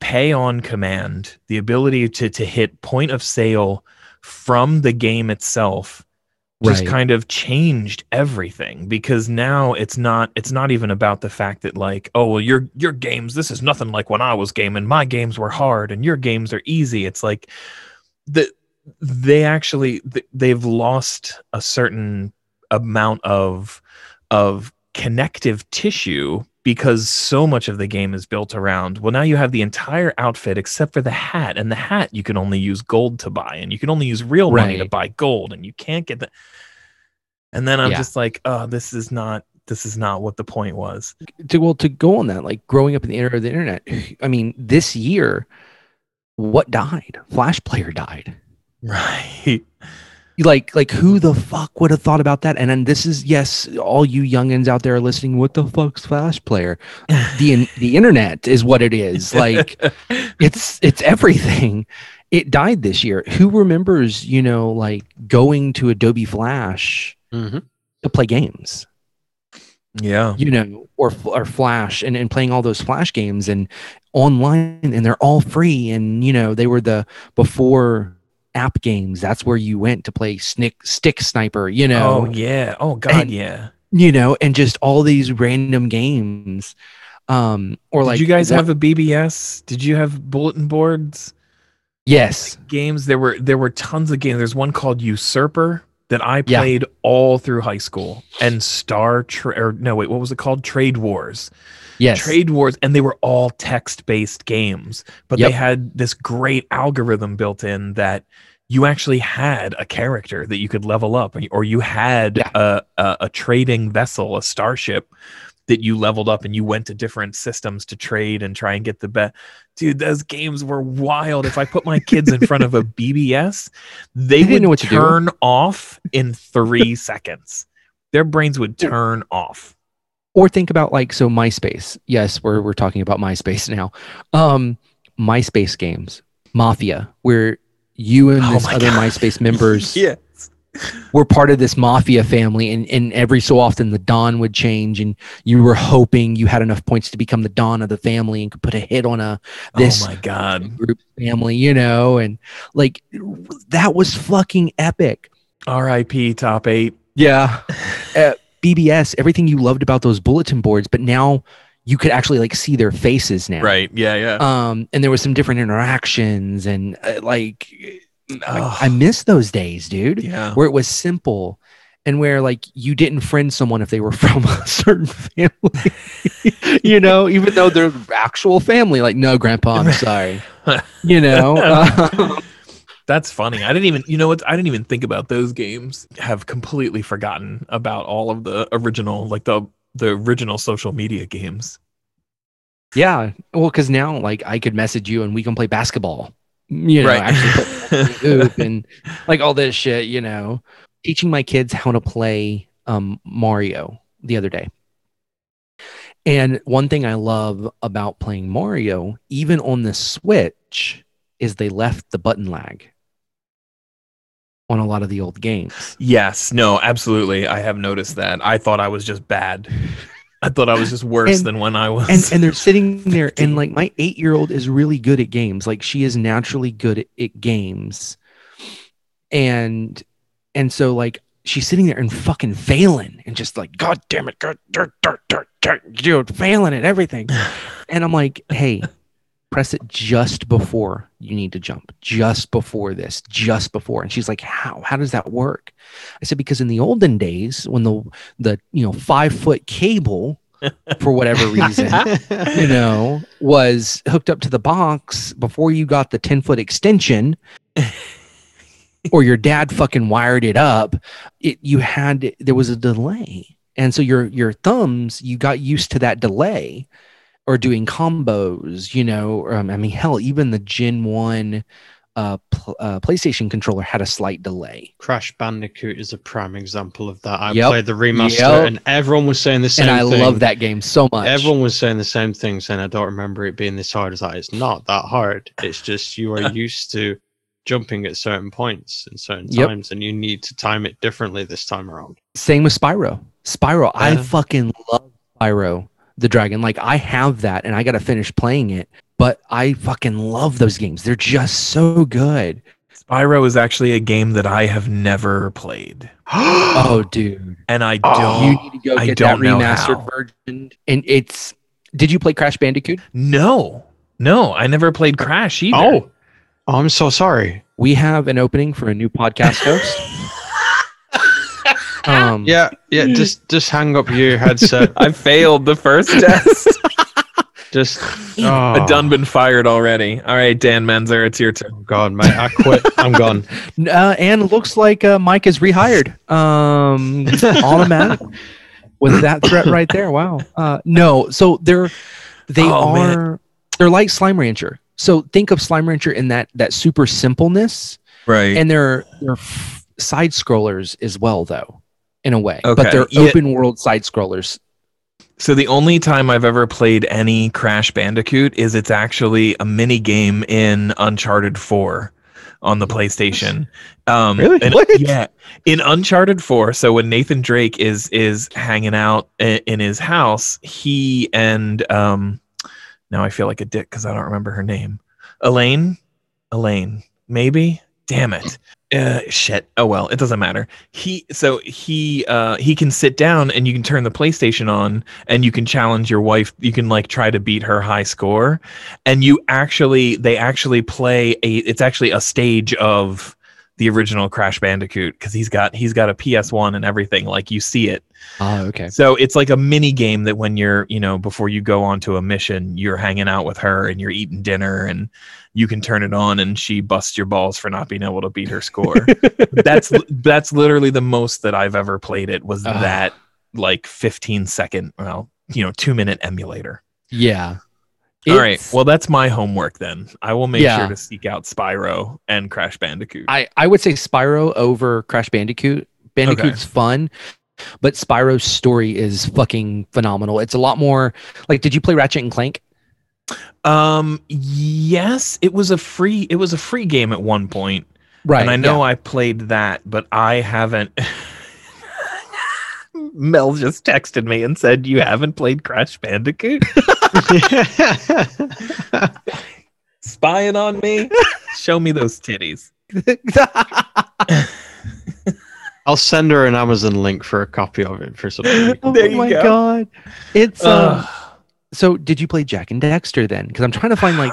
pay on command, the ability to hit point of sale from the game itself, just kind of changed everything, because now it's not even about the fact that like, oh, well, your games, this is nothing like when I was gaming, my games were hard and your games are easy. It's like they've lost a certain amount of connective tissue, because so much of the game is built around, well, now you have the entire outfit except for the hat, and the hat you can only use gold to buy, and you can only use real money to buy gold, and you can't get that. And then I'm just like, oh, this is not what the point was. To go on that, like growing up in the era of the internet, I mean, this year, what died? Flash player died. Right. Like who the fuck would have thought about that? And then this is, yes, all you youngins out there are listening, what the fuck's Flash player? The internet is what it is. Like, it's everything. It died this year. Who remembers, you know, like going to Adobe Flash to play games? Yeah. You know, or Flash and playing all those Flash games and online, and they're all free. And, you know, they were before app games, that's where you went to play Stick Sniper, you know. Oh yeah, oh god, and, yeah, you know, and just all these random games. Or did like, you guys have a BBS? Did you have bulletin boards? Yes, like games. There were tons of games. There's one called Usurper that I played all through high school, and what was it called? Trade Wars. Yes. Trade Wars, and they were all text-based games, but they had this great algorithm built in that you actually had a character that you could level up, or you had a trading vessel, a starship that you leveled up, and you went to different systems to trade and try and get the best. Dude, those games were wild. If I put my kids in front of a BBS, they would turn off in 3 seconds. Their brains would turn off. Or think about like, so MySpace. Yes, we're talking about MySpace now. MySpace games, Mafia, where you and MySpace members were part of this Mafia family, and every so often the Don would change, and you were hoping you had enough points to become the Don of the family and could put a hit on group family, you know, and like that was fucking epic. R.I.P. Top 8. Yeah. BBS, everything you loved about those bulletin boards, but now you could actually like see their faces now. Right. Yeah. And there was some different interactions, and I miss those days, dude. Yeah. Where it was simple, and where like you didn't friend someone if they were from a certain family, you know, even though they're actual family. Like, no, Grandpa, I'm sorry. You know. That's funny. I didn't even think about those games. Have completely forgotten about all of the original, like the original social media games. Yeah. Well, because now like I could message you and we can play basketball, you know, actually and like all this shit, you know. Teaching my kids how to play Mario the other day. And one thing I love about playing Mario, even on the Switch, is they left the button lag on a lot of the old games. Yes, no, absolutely. I have noticed that. I thought I was just bad. I thought I was just worse than when I was. And they're sitting there, and like my 8-year-old is really good at games. Like she is naturally good at games. And so like she's sitting there and fucking failing, and just like, God damn it, dude, failing at everything. And I'm like, hey, press it just before you need to jump, just before this, just before. And she's like, how does that work? I said, because in the olden days, when the you know, 5-foot cable, for whatever reason, you know, was hooked up to the box before you got the 10-foot extension, or your dad fucking wired it up, there was a delay. And so your thumbs, you got used to that delay. Or doing combos, you know. I mean, hell, even the Gen 1 PlayStation controller had a slight delay. Crash Bandicoot is a prime example of that. I played the remaster, and everyone was saying the same thing. And I love that game so much. Everyone was saying the same thing, saying, I don't remember it being this hard. It's not that hard. It's just you are used to jumping at certain points and certain times, and you need to time it differently this time around. Same with Spyro. Spyro, I fucking love Spyro the Dragon. Like, I have that, and I got to finish playing it, but I fucking love those games. They're just so good. Spyro is actually a game that I have never played. Oh, dude. And I don't. You need to go get that remastered version. And it's. Did you play Crash Bandicoot? No, I never played Crash either. Oh, I'm so sorry. We have an opening for a new podcast host. Yeah. Just hang up your headset. I failed the first test. I've done been fired already. All right, Dan Manzer, it's your turn. Oh, God, mate, I quit. I'm gone. And looks like Mike is rehired. Automatic. Was that threat right there? Wow. No, so they're like Slime Rancher. So think of Slime Rancher in that super simpleness, right? And they're side scrollers as well, though, in a way. Okay. But they're open world side scrollers. So the only time I've ever played any Crash Bandicoot is it's actually a mini game in Uncharted 4 on the PlayStation. Really? Yeah, in Uncharted 4. So when Nathan Drake is hanging out in his house, he and now I feel like a dick because I don't remember her name. Elaine, maybe. Damn it. Shit. Oh well, it doesn't matter. He can sit down and you can turn the PlayStation on and you can challenge your wife. You can like try to beat her high score, and they actually play it's actually a stage of the original Crash Bandicoot because he's got a PS1 and everything, like you see it. Oh, okay. So it's like a mini game that when you're, you know, before you go on to a mission, you're hanging out with her and you're eating dinner and you can turn it on and she busts your balls for not being able to beat her score. That's literally the most that I've ever played it was that like 15-second, 2-minute emulator. Yeah. All right. Well, that's my homework then. I will make sure to seek out Spyro and Crash Bandicoot. I would say Spyro over Crash Bandicoot. Bandicoot's fun, but Spyro's story is fucking phenomenal. It's a lot more like, did you play Ratchet and Clank? Yes, it was a free game at one point. Right. And I know I played that, but I haven't. Mel just texted me and said, you haven't played Crash Bandicoot? Spying on me? Show me those titties. I'll send her an Amazon link for a copy of it for something. Oh my god. It's so did you play Jack and Dexter then? Because I'm trying to find like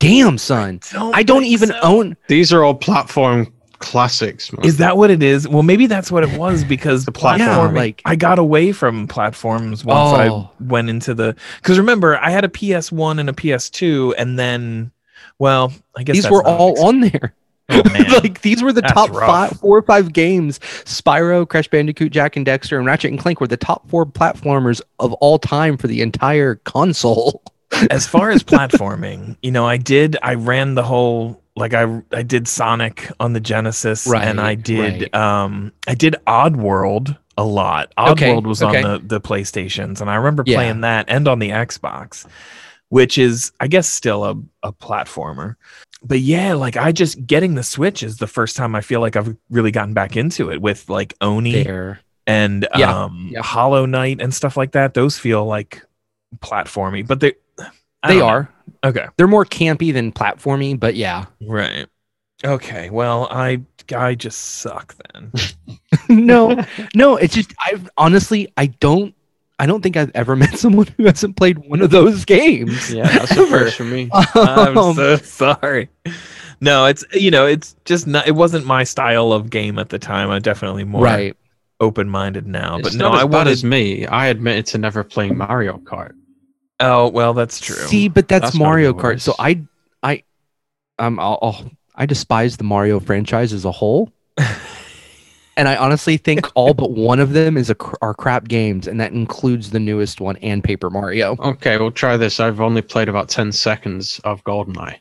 damn son. I don't even own. These are all platform classics, man. Is that what it is? Well, maybe that's what it was because the platform. Yeah, like, I got away from platforms once I went into the. Because remember, I had a PS1 and a PS2, and then, well, I guess these were all on there. Oh, man. Like these were the top 4 or 5 games. Spyro, Crash Bandicoot, Jack and Dexter, and Ratchet and Clank were the top 4 platformers of all time for the entire console. As far as platforming, I ran the whole. Like I did Sonic on the Genesis, and I did Oddworld a lot. Oddworld was on the PlayStations, and I remember playing that and on the Xbox, which is I guess still a platformer. But yeah, like getting the Switch is the first time I feel like I've really gotten back into it with like Oni and Hollow Knight and stuff like that. Those feel like platformy, but they are. Okay. They're more campy than platformy, but yeah. Right. Okay. Well, I just suck then. No, it's just I don't think I've ever met someone who hasn't played one of those games. Yeah, that's a first for me. I'm so sorry. No, it's just not, it wasn't my style of game at the time. I'm definitely more open-minded now. It's but not no, as I bad wanted... as me. I admitted to never playing Mario Kart. Oh, well, that's true. See, but that's Mario Kart. So I despise the Mario franchise as a whole. And I honestly think all but one of them are crap games, and that includes the newest one and Paper Mario. Okay, we'll try this. I've only played about 10 seconds of GoldenEye.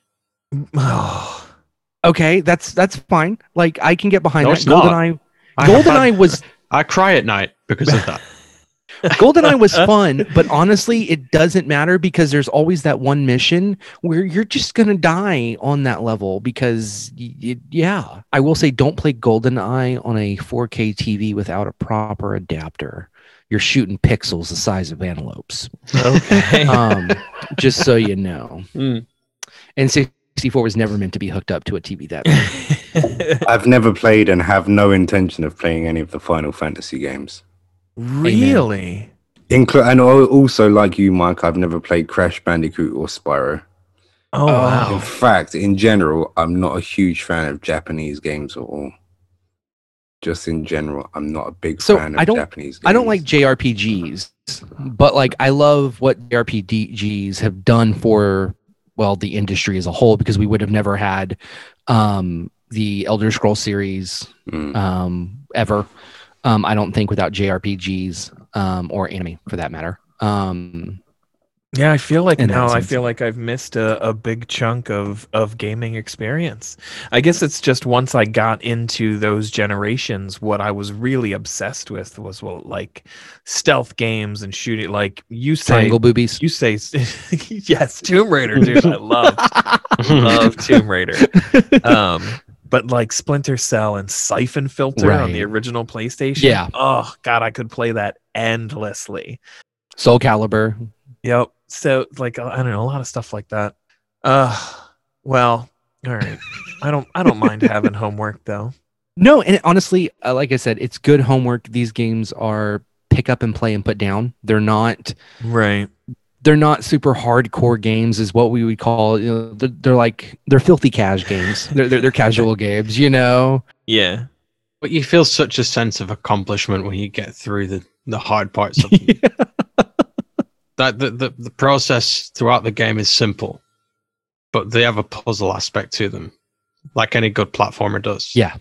Okay, that's fine. Like I can get behind that. GoldenEye was I cry at night because of that. GoldenEye was fun, but honestly, it doesn't matter because there's always that one mission where you're just going to die on that level because, yeah. I will say don't play GoldenEye on a 4K TV without a proper adapter. You're shooting pixels the size of antelopes. Okay. Just so you know. Mm. And 64 was never meant to be hooked up to a TV that way. I've never played and have no intention of playing any of the Final Fantasy games. Really? And also, like you, Mike, I've never played Crash Bandicoot or Spyro. Oh, wow. In fact, in general, I'm not a huge fan of Japanese games at all. Just in general, I'm not a big fan of Japanese games. I don't like JRPGs, but like I love what JRPGs have done for, well, the industry as a whole, because we would have never had the Elder Scrolls series ever. I don't think without JRPGs or anime for that matter. Yeah, I feel like I've missed a big chunk of gaming experience. I guess it's just once I got into those generations, what I was really obsessed with was like stealth games and shooting. Like you say, triangle boobies. You say, yes, Tomb Raider, dude. I love Tomb Raider. But like Splinter Cell and Siphon Filter on the original PlayStation. Yeah. Oh, God, I could play that endlessly. Soul Calibur. Yep. So, like, I don't know, a lot of stuff like that. Well, all right. I don't mind having homework, though. No, and honestly, like I said, it's good homework. These games are pick up and play and put down. They're not... Right. They're not super hardcore games, is what we would call. You know, they're filthy cash games. They're casual games, you know. Yeah, but you feel such a sense of accomplishment when you get through the hard parts of it. Yeah. That the process throughout the game is simple, but they have a puzzle aspect to them, like any good platformer does. Yeah.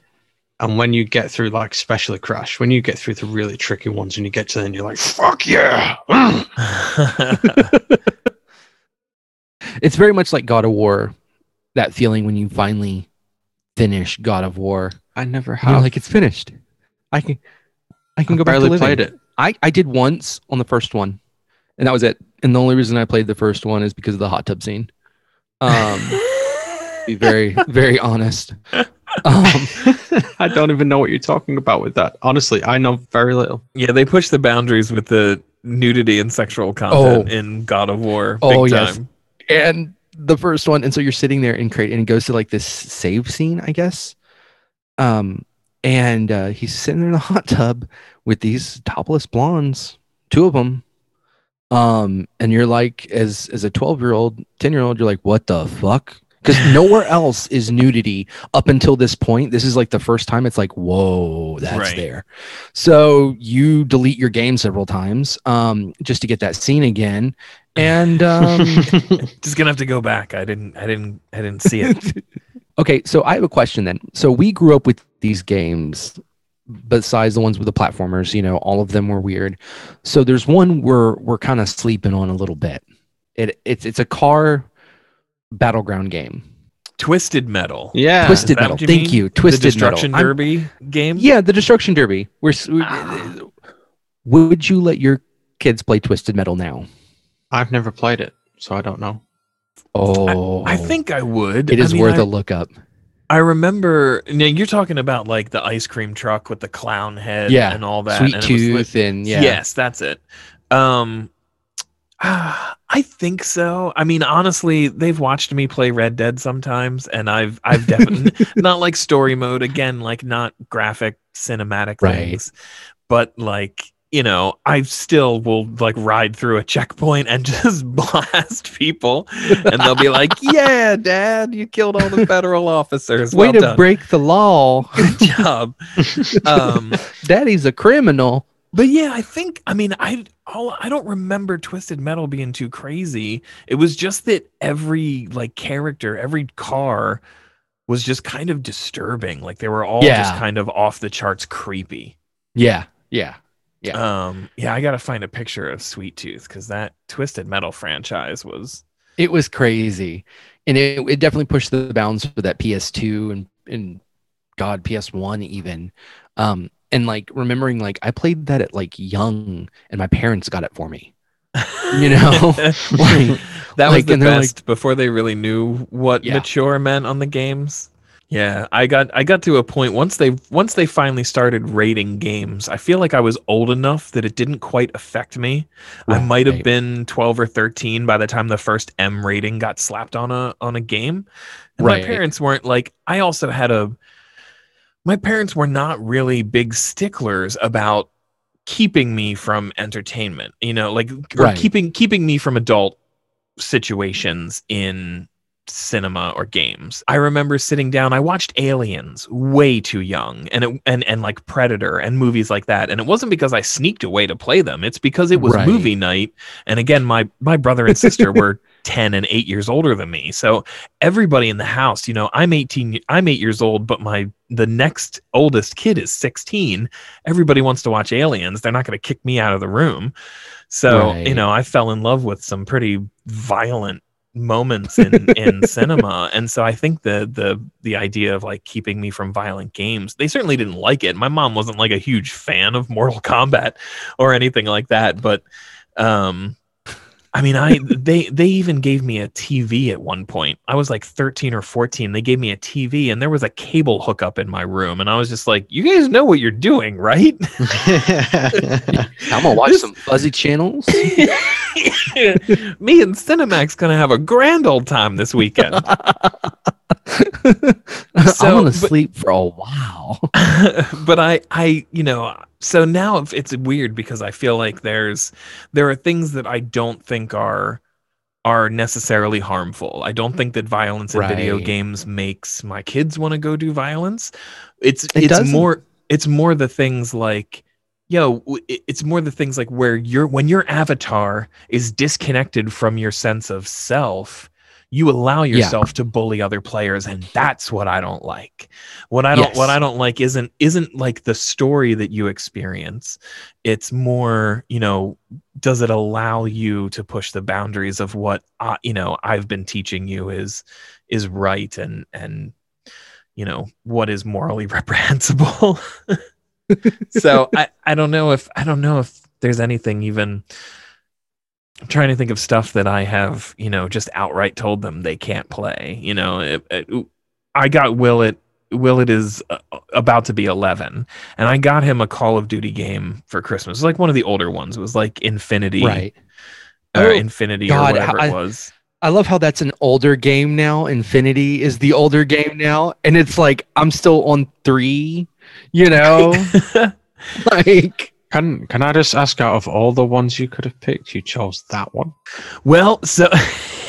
And when you get through, like, especially Crash, when you get through the really tricky ones and you get to them, you're like, fuck yeah! It's very much like God of War, that feeling when you finally finish God of War. I never have. You're like, it's finished. I can go back to living. I barely played it. I did once on the first one, and that was it. And the only reason I played the first one is because of the hot tub scene. Be very, very honest. I don't even know what you're talking about with that. Honestly, I know very little. Yeah, they push the boundaries with the nudity and sexual content in God of War. Oh, big time. Yes. And the first one, and so you're sitting there in crate, and it goes to like this save scene, I guess. And he's sitting there in the hot tub with these topless blondes, two of them. And you're like, as a 12-year-old, 10-year-old, you're like, what the fuck? Because nowhere else is nudity up until this point. This is like the first time it's like, whoa, that's right there. So you delete your game several times just to get that scene again. And just gonna have to go back. I didn't see it. Okay, so I have a question then. So we grew up with these games, besides the ones with the platformers, you know, all of them were weird. So there's one we're kind of sleeping on a little bit. It's a car battleground game. Twisted Metal. Thank you. The Destruction Derby. Would you let your kids play Twisted Metal now? I've never played it, so I don't know. I think I would. It is worth a look up. I remember now you're talking about like the ice cream truck with the clown head and all that. Sweet Tooth and yes, that's it. I think so. I mean, honestly, they've watched me play Red Dead sometimes, and I've definitely not like story mode again, like not graphic cinematic things, but like, you know, I still will like ride through a checkpoint and just blast people, and they'll be like, "Yeah, Dad, you killed all the federal officers. Way to break the law. Good job, Daddy's a criminal." But yeah, I think, I mean, I don't remember Twisted Metal being too crazy. It was just that every like character, every car was just kind of disturbing. Like they were all just kind of off the charts creepy. Yeah. I got to find a picture of Sweet Tooth because that Twisted Metal franchise was crazy. And it definitely pushed the bounds for that PS2 and God, PS1 even. and like remembering like I played that at like young and my parents got it for me. You know, like, that was like, the best like, before they really knew what mature meant on the games. Yeah, I got to a point once they finally started rating games. I feel like I was old enough that it didn't quite affect me. Right. I might have been 12 or 13 by the time the first M rating got slapped on a game. And right. My parents weren't like I also had a my parents were not really big sticklers about keeping me from entertainment, you know, like or right. keeping me from adult situations in cinema or games. I remember sitting down, I watched Aliens way too young and like Predator and movies like that. And it wasn't because I sneaked away to play them. It's because it was right. movie night. And again, my brother and sister were 10 and 8 years older than me. So everybody in the house, you know, I'm 8 years old, but the next oldest kid is 16. Everybody wants to watch Aliens. They're not going to kick me out of the room. So, right. you know, I fell in love with some pretty violent moments in cinema, and so I think the idea of like keeping me from violent games, they certainly didn't like it. My mom wasn't like a huge fan of Mortal Kombat or anything like that, but I mean they even gave me a TV at one point. I was like 13 or 14. They gave me a TV and there was a cable hookup in my room, and I was just like, you guys know what you're doing, right? I'm gonna watch some fuzzy channels. Me and Cinemax gonna have a grand old time this weekend. I'm gonna sleep for a while. But I you know, so now it's weird because I feel like there are things that I don't think are necessarily harmful. I don't think that violence in right. video games makes my kids want to go do violence. It's more the things like. Yo, it's more the things like where when your avatar is disconnected from your sense of self, you allow yourself to bully other players, and that's what I don't like. What I don't like isn't like the story that you experience. It's more, you know, does it allow you to push the boundaries of what you know, I've been teaching you is right and you know, what is morally reprehensible. So I don't know if there's anything even I'm trying to think of stuff that I have, you know, just outright told them they can't play. You know, I got Will is about to be 11 and I got him a Call of Duty game for Christmas. It was like one of the older ones. It was like Infinity. Right. Or Infinity God, or whatever it was. I love how that's an older game now. Infinity is the older game now. And it's like, I'm still on 3. You know, like can I just ask, out of all the ones you could have picked, you chose that one? Well, so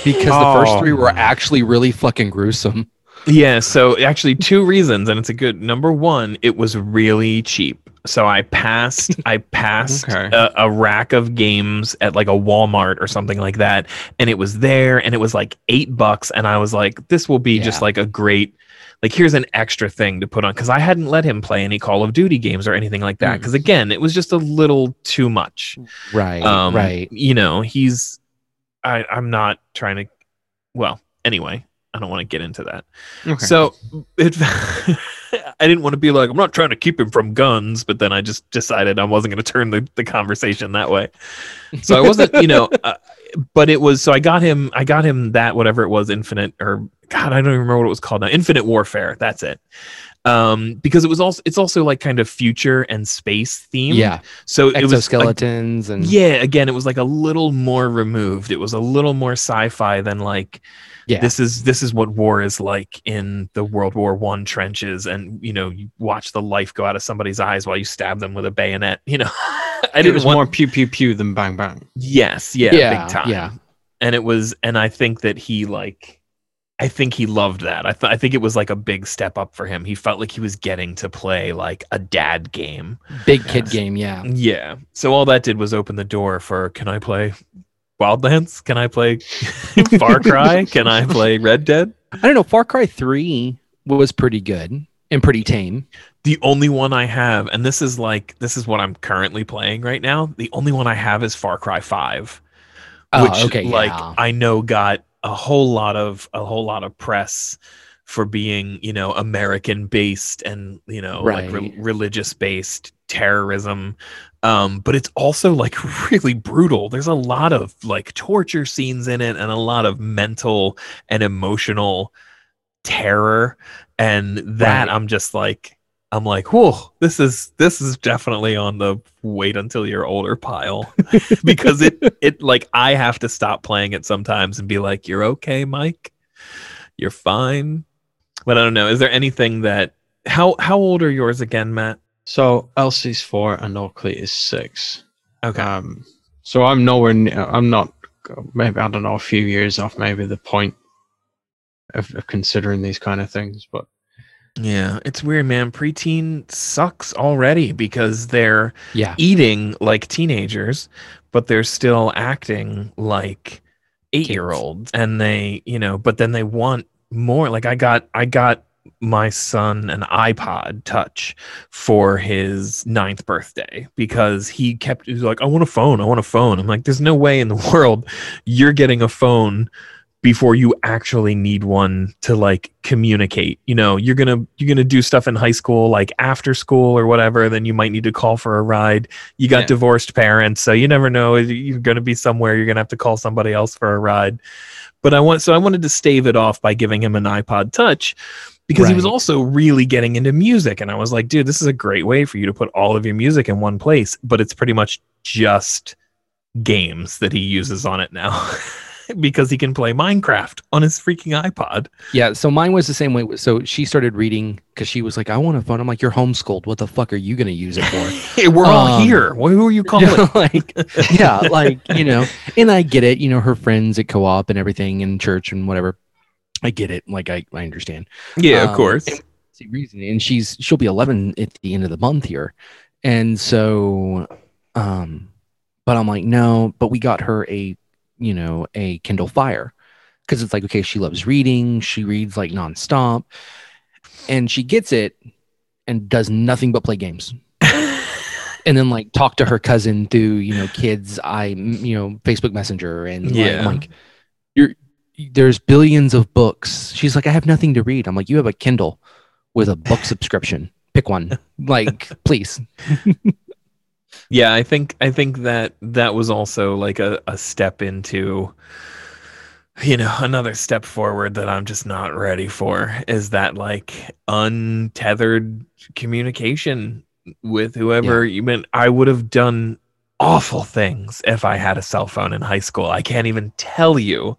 because the first 3 were actually really fucking gruesome. Yeah, so actually 2 reasons, and it's a good number one. It was really cheap, so I passed okay. a rack of games at like a Walmart or something like that, and it was there, and it was like $8, and I was like, this will be just like a great. Like, here's an extra thing to put on, because I hadn't let him play any Call of Duty games or anything like that. Because, again, it was just a little too much. Right, right. You know, I'm not trying to... Well, anyway, I don't want to get into that. Okay. So, I didn't want to be like, I'm not trying to keep him from guns, but then I just decided I wasn't going to turn the conversation that way. So I wasn't, you know... but it was, so I got him that, whatever it was, Infinite, or God, I don't even remember what it was called now. Infinite Warfare. That's it. Because it's also like kind of future and space themed. Yeah. So it was exoskeletons and again, it was like a little more removed. It was a little more sci-fi than like, this is what war is like in the World War I trenches. And, you know, you watch the life go out of somebody's eyes while you stab them with a bayonet, you know. It was more pew pew pew than bang bang. Yes, big time. Yeah. And it was, and I think that he like, I think he loved that. I think it was like a big step up for him. He felt like he was getting to play like a dad game, big kid game. Yeah, yeah. So all that did was open the door for, can I play Wildlands? Can I play Far Cry? Can I play Red Dead? I don't know. Far Cry 3 was pretty good. And pretty tame. The only one I have, and this is what I'm currently playing right now. The only one I have is Far Cry 5, which I know got a whole lot of press for being, you know, American-based and, you know, right. like religious-based terrorism. But it's also like really brutal. There's a lot of like torture scenes in it and a lot of mental and emotional terror. And that right. I'm like, whoa, this is definitely on the wait until you're older pile, because it like I have to stop playing it sometimes and be like, you're okay, Mike, you're fine. But I don't know. Is there anything that how old are yours again, Matt? So Elsie's 4 and Oakley is 6. Okay. So I'm nowhere near. I'm not. Maybe I don't know. A few years off. Maybe the point of considering these kind of things, but. Yeah, it's weird, man. Preteen sucks already because they're eating like teenagers, but they're still acting like 8-year-olds. And they, you know, but then they want more. Like I got my son an iPod Touch for his 9th birthday because he was like, I want a phone. I'm like, there's no way in the world you're getting a phone before you actually need one to like communicate. You know, you're gonna do stuff in high school, like after school or whatever, then you might need to call for a ride. You got divorced parents, so you never know. You're gonna be somewhere, you're gonna have to call somebody else for a ride. But I wanted to stave it off by giving him an iPod Touch because he was also really getting into music, and I was like, dude, this is a great way for you to put all of your music in one place, but it's pretty much just games that he uses on it now. Because he can play Minecraft on his freaking iPod. Yeah, so mine was the same way. So she started reading because she was like, I want a phone. I'm like, you're homeschooled. What the fuck are you going to use it for? Hey, we're all here. Who are you calling? Like, yeah, like, you know, and I get it. You know, her friends at co-op and everything and church and whatever. I get it. Like, I understand. Yeah, of course. And she'll be 11 at the end of the month here. And so, but I'm like, no, but we got her a Kindle Fire because it's like, okay, she loves reading. She reads like nonstop, and she gets it and does nothing but play games and then like talk to her cousin through, you know, kids, Facebook Messenger. And like there's billions of books. She's like, I have nothing to read. I'm like, you have a Kindle with a book subscription. Pick one. Like, please. Yeah, I think that was also like a step into, you know, another step forward that I'm just not ready for, is that like untethered communication with whoever you meant. I would have done awful things if I had a cell phone in high school. I can't even tell you.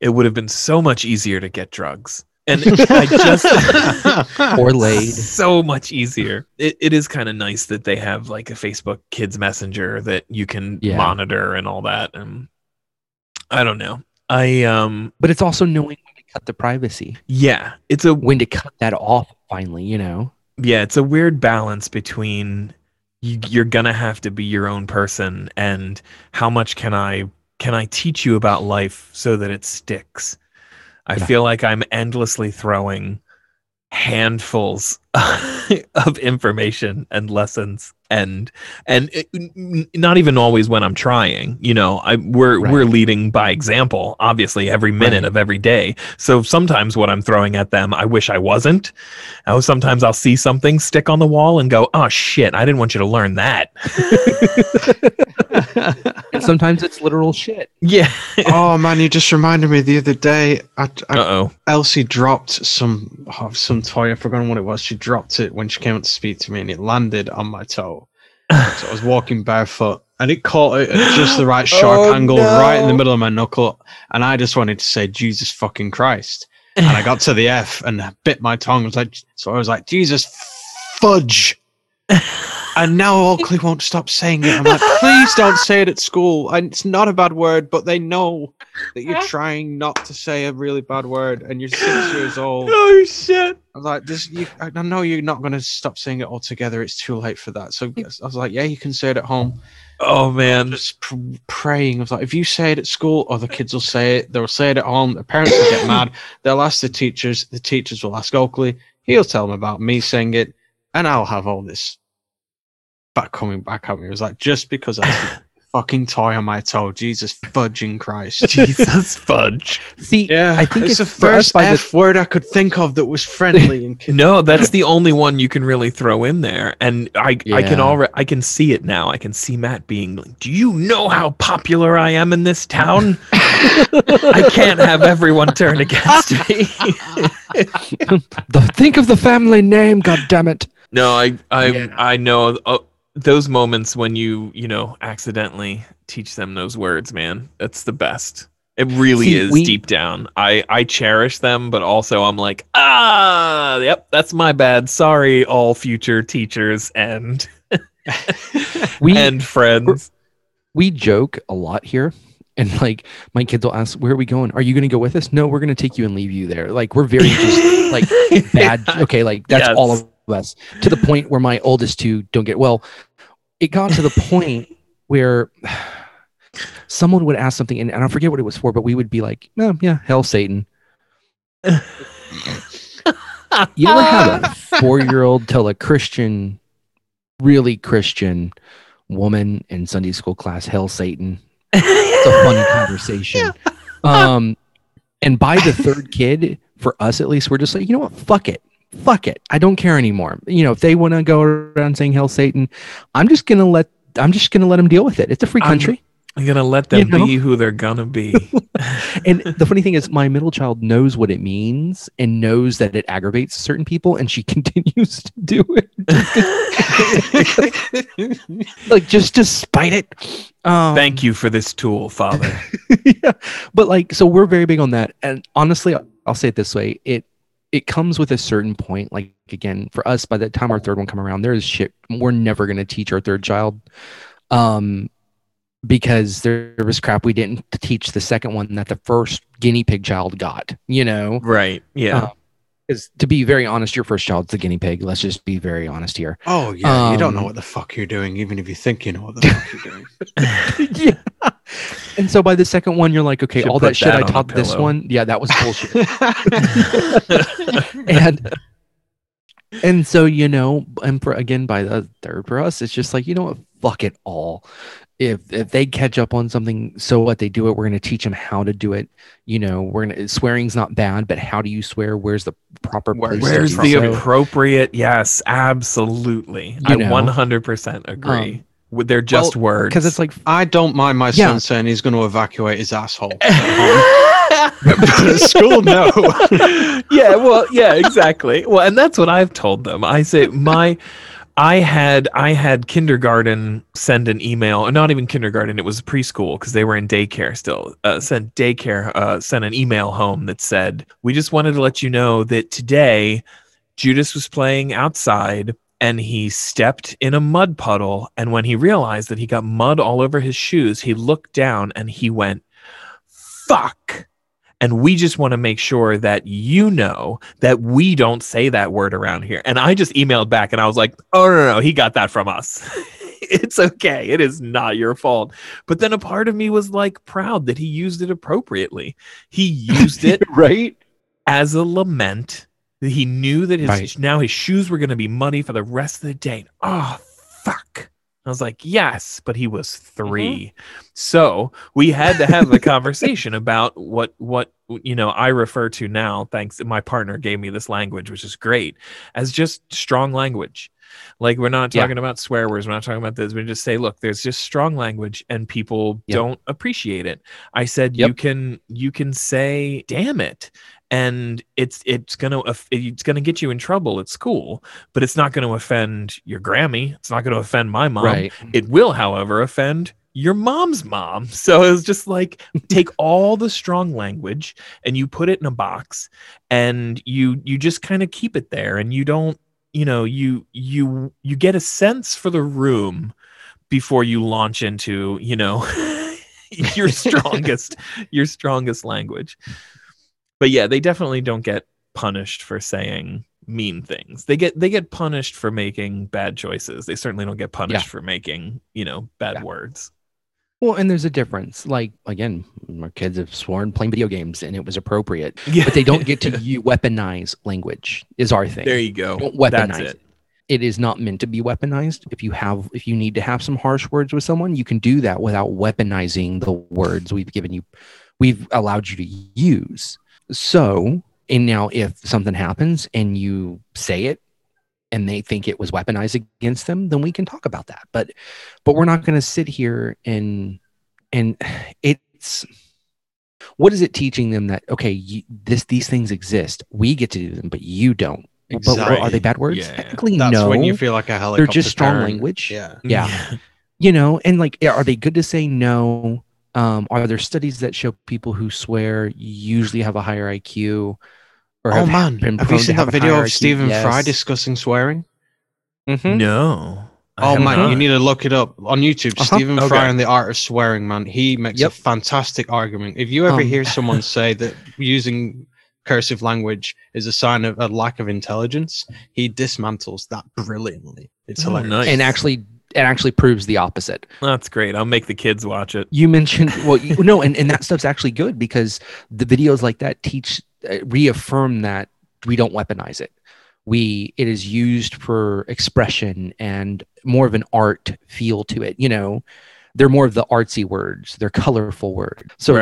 It would have been so much easier to get drugs. And I just or laid so much easier. It is kind of nice that they have like a Facebook Kids Messenger that you can monitor and all that. And I don't know. But it's also knowing when to cut the privacy. Yeah, it's when to cut that off finally. You know. Yeah, it's a weird balance between you're gonna have to be your own person and how much can I teach you about life so that it sticks. I feel like I'm endlessly throwing handfuls of information and lessons, and it, not even always when I'm trying. You know, we're leading by example, obviously, every minute of every day. So sometimes what I'm throwing at them, I wish I wasn't. Oh, sometimes I'll see something stick on the wall and go, "Oh shit, I didn't want you to learn that." And sometimes it's literal shit. Yeah. Oh man, you just reminded me the other day. Elsie dropped some toy. I've forgotten what it was. She dropped it when she came up to speak to me, and it landed on my toe. So I was walking barefoot, and it caught it at just the right sharp angle, right in the middle of my knuckle. And I just wanted to say, Jesus fucking Christ! And I got to the F and bit my tongue. I was like, Jesus fudge. And now Oakley won't stop saying it. I'm like, please don't say it at school. And it's not a bad word, but they know that you're trying not to say a really bad word, and you're 6 years old. Oh shit! I'm like, I know you're not going to stop saying it altogether. It's too late for that. So I was like, yeah, you can say it at home. Oh man, I'm just praying. I was like, if you say it at school, other kids will say it. They'll say it at home. The parents will get mad. They'll ask the teachers. The teachers will ask Oakley. He'll tell them about me saying it, and I'll have all this. Coming back at me, it was like, just because I fucking toy on my toe. Jesus fudging Christ. Jesus fudge. See, yeah, I think it's the first word I could think of that was friendly. And no, that's the only one you can really throw in there. And I can see it now. I can see Matt being like, do you know how popular I am in this town? I can't have everyone turn against me. Think of the family name, goddammit. No, I know those moments when you accidentally teach them those words, man. That's the best. It really is deep down. I cherish them, but also I'm like, yep, that's my bad. Sorry, all future teachers and and friends. We joke a lot here. And like my kids will ask, where are we going? Are you going to go with us? No, we're going to take you and leave you there. Like we're very just like bad. Okay. Like that's all of us, to the point where my oldest two don't get, well, it got to the point where someone would ask something and I forget what it was for, but we would be like, no, yeah, hell, Satan. You ever have a 4-year-old tell a Christian, really Christian woman in Sunday school class, hell, Satan? It's a funny conversation. Yeah. And by the third kid, for us at least, we're just like, you know what? Fuck it. I don't care anymore. You know, if they want to go around saying "Hell, Satan," I'm just gonna let them deal with it. It's a free country. I'm gonna let them be who they're gonna be. And the funny thing is, my middle child knows what it means and knows that it aggravates certain people, and she continues to do it, like just despite it. Thank you for this tool, Father. Yeah, but like, so we're very big on that. And honestly, I'll say it this way: it comes with a certain point. Like again, for us, by the time our third one come around, there is shit we're never going to teach our third child, because there was crap we didn't teach the second one that the first guinea pig child got. You know, right? Yeah. Because to be very honest, your first child's the guinea pig. Let's just be very honest here. Oh yeah, you don't know what the fuck you're doing, even if you think you know what the fuck you're doing. Yeah. And so by the second one, you're like, okay, all that shit I taught this one, yeah, that was bullshit. And so, you know, and for, again, by the third for us, it's just like, you know what, fuck it all. If they catch up on something, so what, they do it. We're going to teach them how to do it. You know, swearing's not bad, but how do you swear? Where's the proper place? Where's the appropriate? Yes, absolutely. I 100% agree. They're just words. Because it's like, I don't mind my son saying he's going to evacuate his asshole. But school, no. Yeah, exactly. Well, and that's what I've told them. I say I had kindergarten send an email, and not even kindergarten, it was preschool because they were in daycare still. Sent an email home that said, we just wanted to let you know that today Judas was playing outside and he stepped in a mud puddle. And when he realized that he got mud all over his shoes, he looked down and he went, fuck. And we just want to make sure that you know that we don't say that word around here. And I just emailed back and I was like, oh, no, he got that from us. It's okay. It is not your fault. But then a part of me was like proud that he used it appropriately. He used it right as a lament. He knew that now his shoes were going to be muddy for the rest of the day. Oh, fuck. I was like, yes, but he was 3. Mm-hmm. So we had to have a conversation about what I refer to now, thanks, my partner gave me this language, which is great, as just strong language. Like, we're not talking about swear words. We're not talking about this. We just say, look, there's just strong language and people don't appreciate it. I said, you can say, damn it. And it's gonna get you in trouble at school, but it's not going to offend your Grammy. It's not going to offend my mom. Right. It will, however, offend your mom's mom. So it was just like, take all the strong language and you put it in a box and you just kind of keep it there, and you don't, you get a sense for the room before you launch into, your strongest language. But yeah, they definitely don't get punished for saying mean things. They get punished for making bad choices. They certainly don't get punished for making, bad words. Well, and there's a difference. Like, again, my kids have sworn playing video games and it was appropriate. Yeah. But they don't get to weaponize language is our thing. There you go. Don't weaponize it. it is not meant to be weaponized. If you need to have some harsh words with someone, you can do that without weaponizing the words we've allowed you to use. So, and now if something happens and you say it and they think it was weaponized against them, then we can talk about that. But we're not going to sit here and it's, what is it teaching them that, okay, these things exist. We get to do them, but you don't. Exactly. But are they bad words? Yeah. Technically, that's no. That's when you feel like a helicopter. They're just strong language. Yeah. You know, and like, are they good to say no? Are there studies that show people who swear usually have a higher IQ? Or have you seen that video of Stephen Fry discussing swearing? Mm-hmm. No. You need to look it up on YouTube. Stephen Fry and the Art of Swearing, man. He makes a fantastic argument. If you ever hear someone say that using cursive language is a sign of a lack of intelligence, he dismantles that brilliantly. It's hilarious. Nice. And actually proves the opposite. That's great. I'll make the kids watch it. You mentioned, and that stuff's actually good because the videos like that reaffirm that we don't weaponize it. It is used for expression and more of an art feel to it. You know, they're more of the artsy words. They're colorful words. So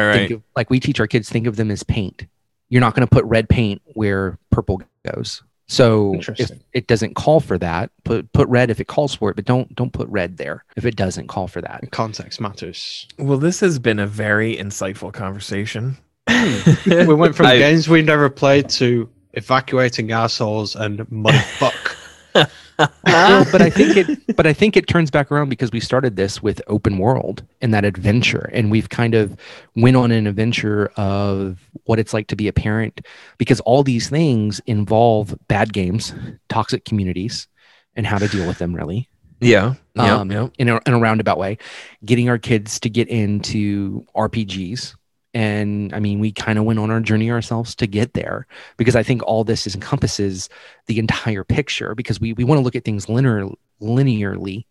we teach our kids, think of them as paint. You're not going to put red paint where purple goes. So if it doesn't call for that, put red if it calls for it, but don't put red there if it doesn't call for that. Context matters. Well, this has been a very insightful conversation. We went from games we never played to evacuating assholes and motherfuck. But I think it turns back around because we started this with open world and that adventure, and we've kind of went on an adventure of what it's like to be a parent, because all these things involve bad games, toxic communities, and how to deal with them. Really, in a roundabout way, getting our kids to get into RPGs. And I mean, we kind of went on our journey ourselves to get there, because I think all this encompasses the entire picture, because we want to look at things linearly,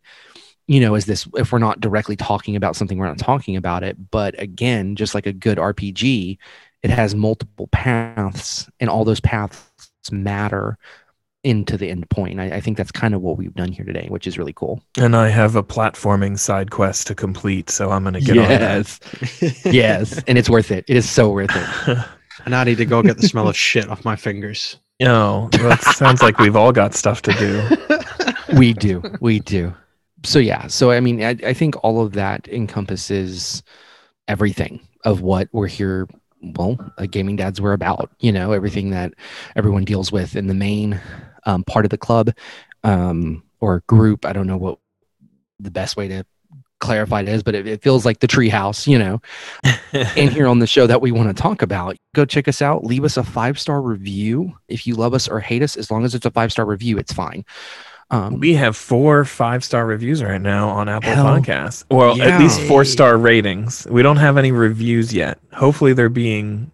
you know, as this, if we're not directly talking about something, we're not talking about it. But again, just like a good RPG, it has multiple paths, and all those paths matter into the end point. I think that's kind of what we've done here today, which is really cool. And I have a platforming side quest to complete, so I'm going to get on that. Yes, and it's worth it. It is so worth it. And I need to go get the smell of shit off my fingers. No, that sounds like we've all got stuff to do. We do. So yeah, so I mean, I think all of that encompasses everything of what we're here. Well, Gaming Dads were about, you know, everything that everyone deals with in the main part of the club or group. I don't know what the best way to clarify it is, but it feels like the treehouse, you know, and here on the show that we want to talk about. Go check us out. Leave us a 5-star review. If you love us or hate us, as long as it's a 5-star review, it's fine. We have 4 5-star reviews right now on Apple Podcasts. Well, at least 4-star ratings. We don't have any reviews yet. Hopefully they're being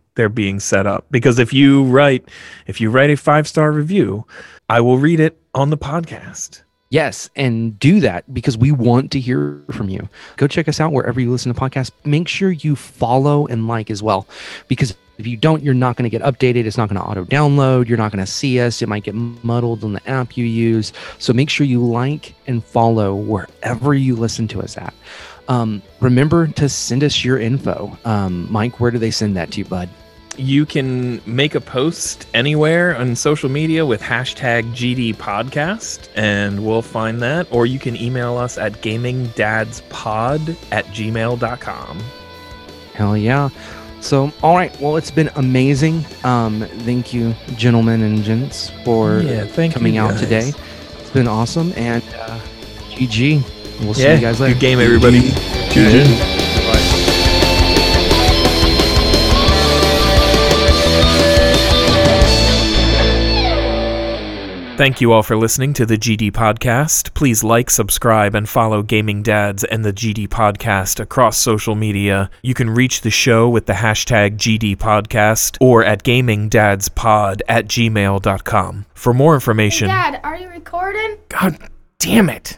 set up, because if you write a 5-star review, I will read it on the podcast. Yes, and do that, because we want to hear from you. Go check us out wherever you listen to podcasts. Make sure you follow and like as well, because if you don't, you're not going to get updated. It's not going to auto-download. You're not going to see us. It might get muddled on the app you use. So make sure you like and follow wherever you listen to us at. Remember to send us your info. Mike, where do they send that to you, bud? You can make a post anywhere on social media with hashtag GD Podcast, and we'll find that. Or you can email us at gamingdadspod@gmail.com. Hell yeah. So, all right. Well, it's been amazing. Thank you, gentlemen and gents, for coming out today. It's been awesome. And GG. We'll see you guys later. Good game, everybody. GG. Bye. Thank you all for listening to the GD Podcast. Please like, subscribe, and follow Gaming Dads and the GD Podcast across social media. You can reach the show with the hashtag GD Podcast or at gamingdadspod@gmail.com. For more information... Hey Dad, are you recording? God damn it.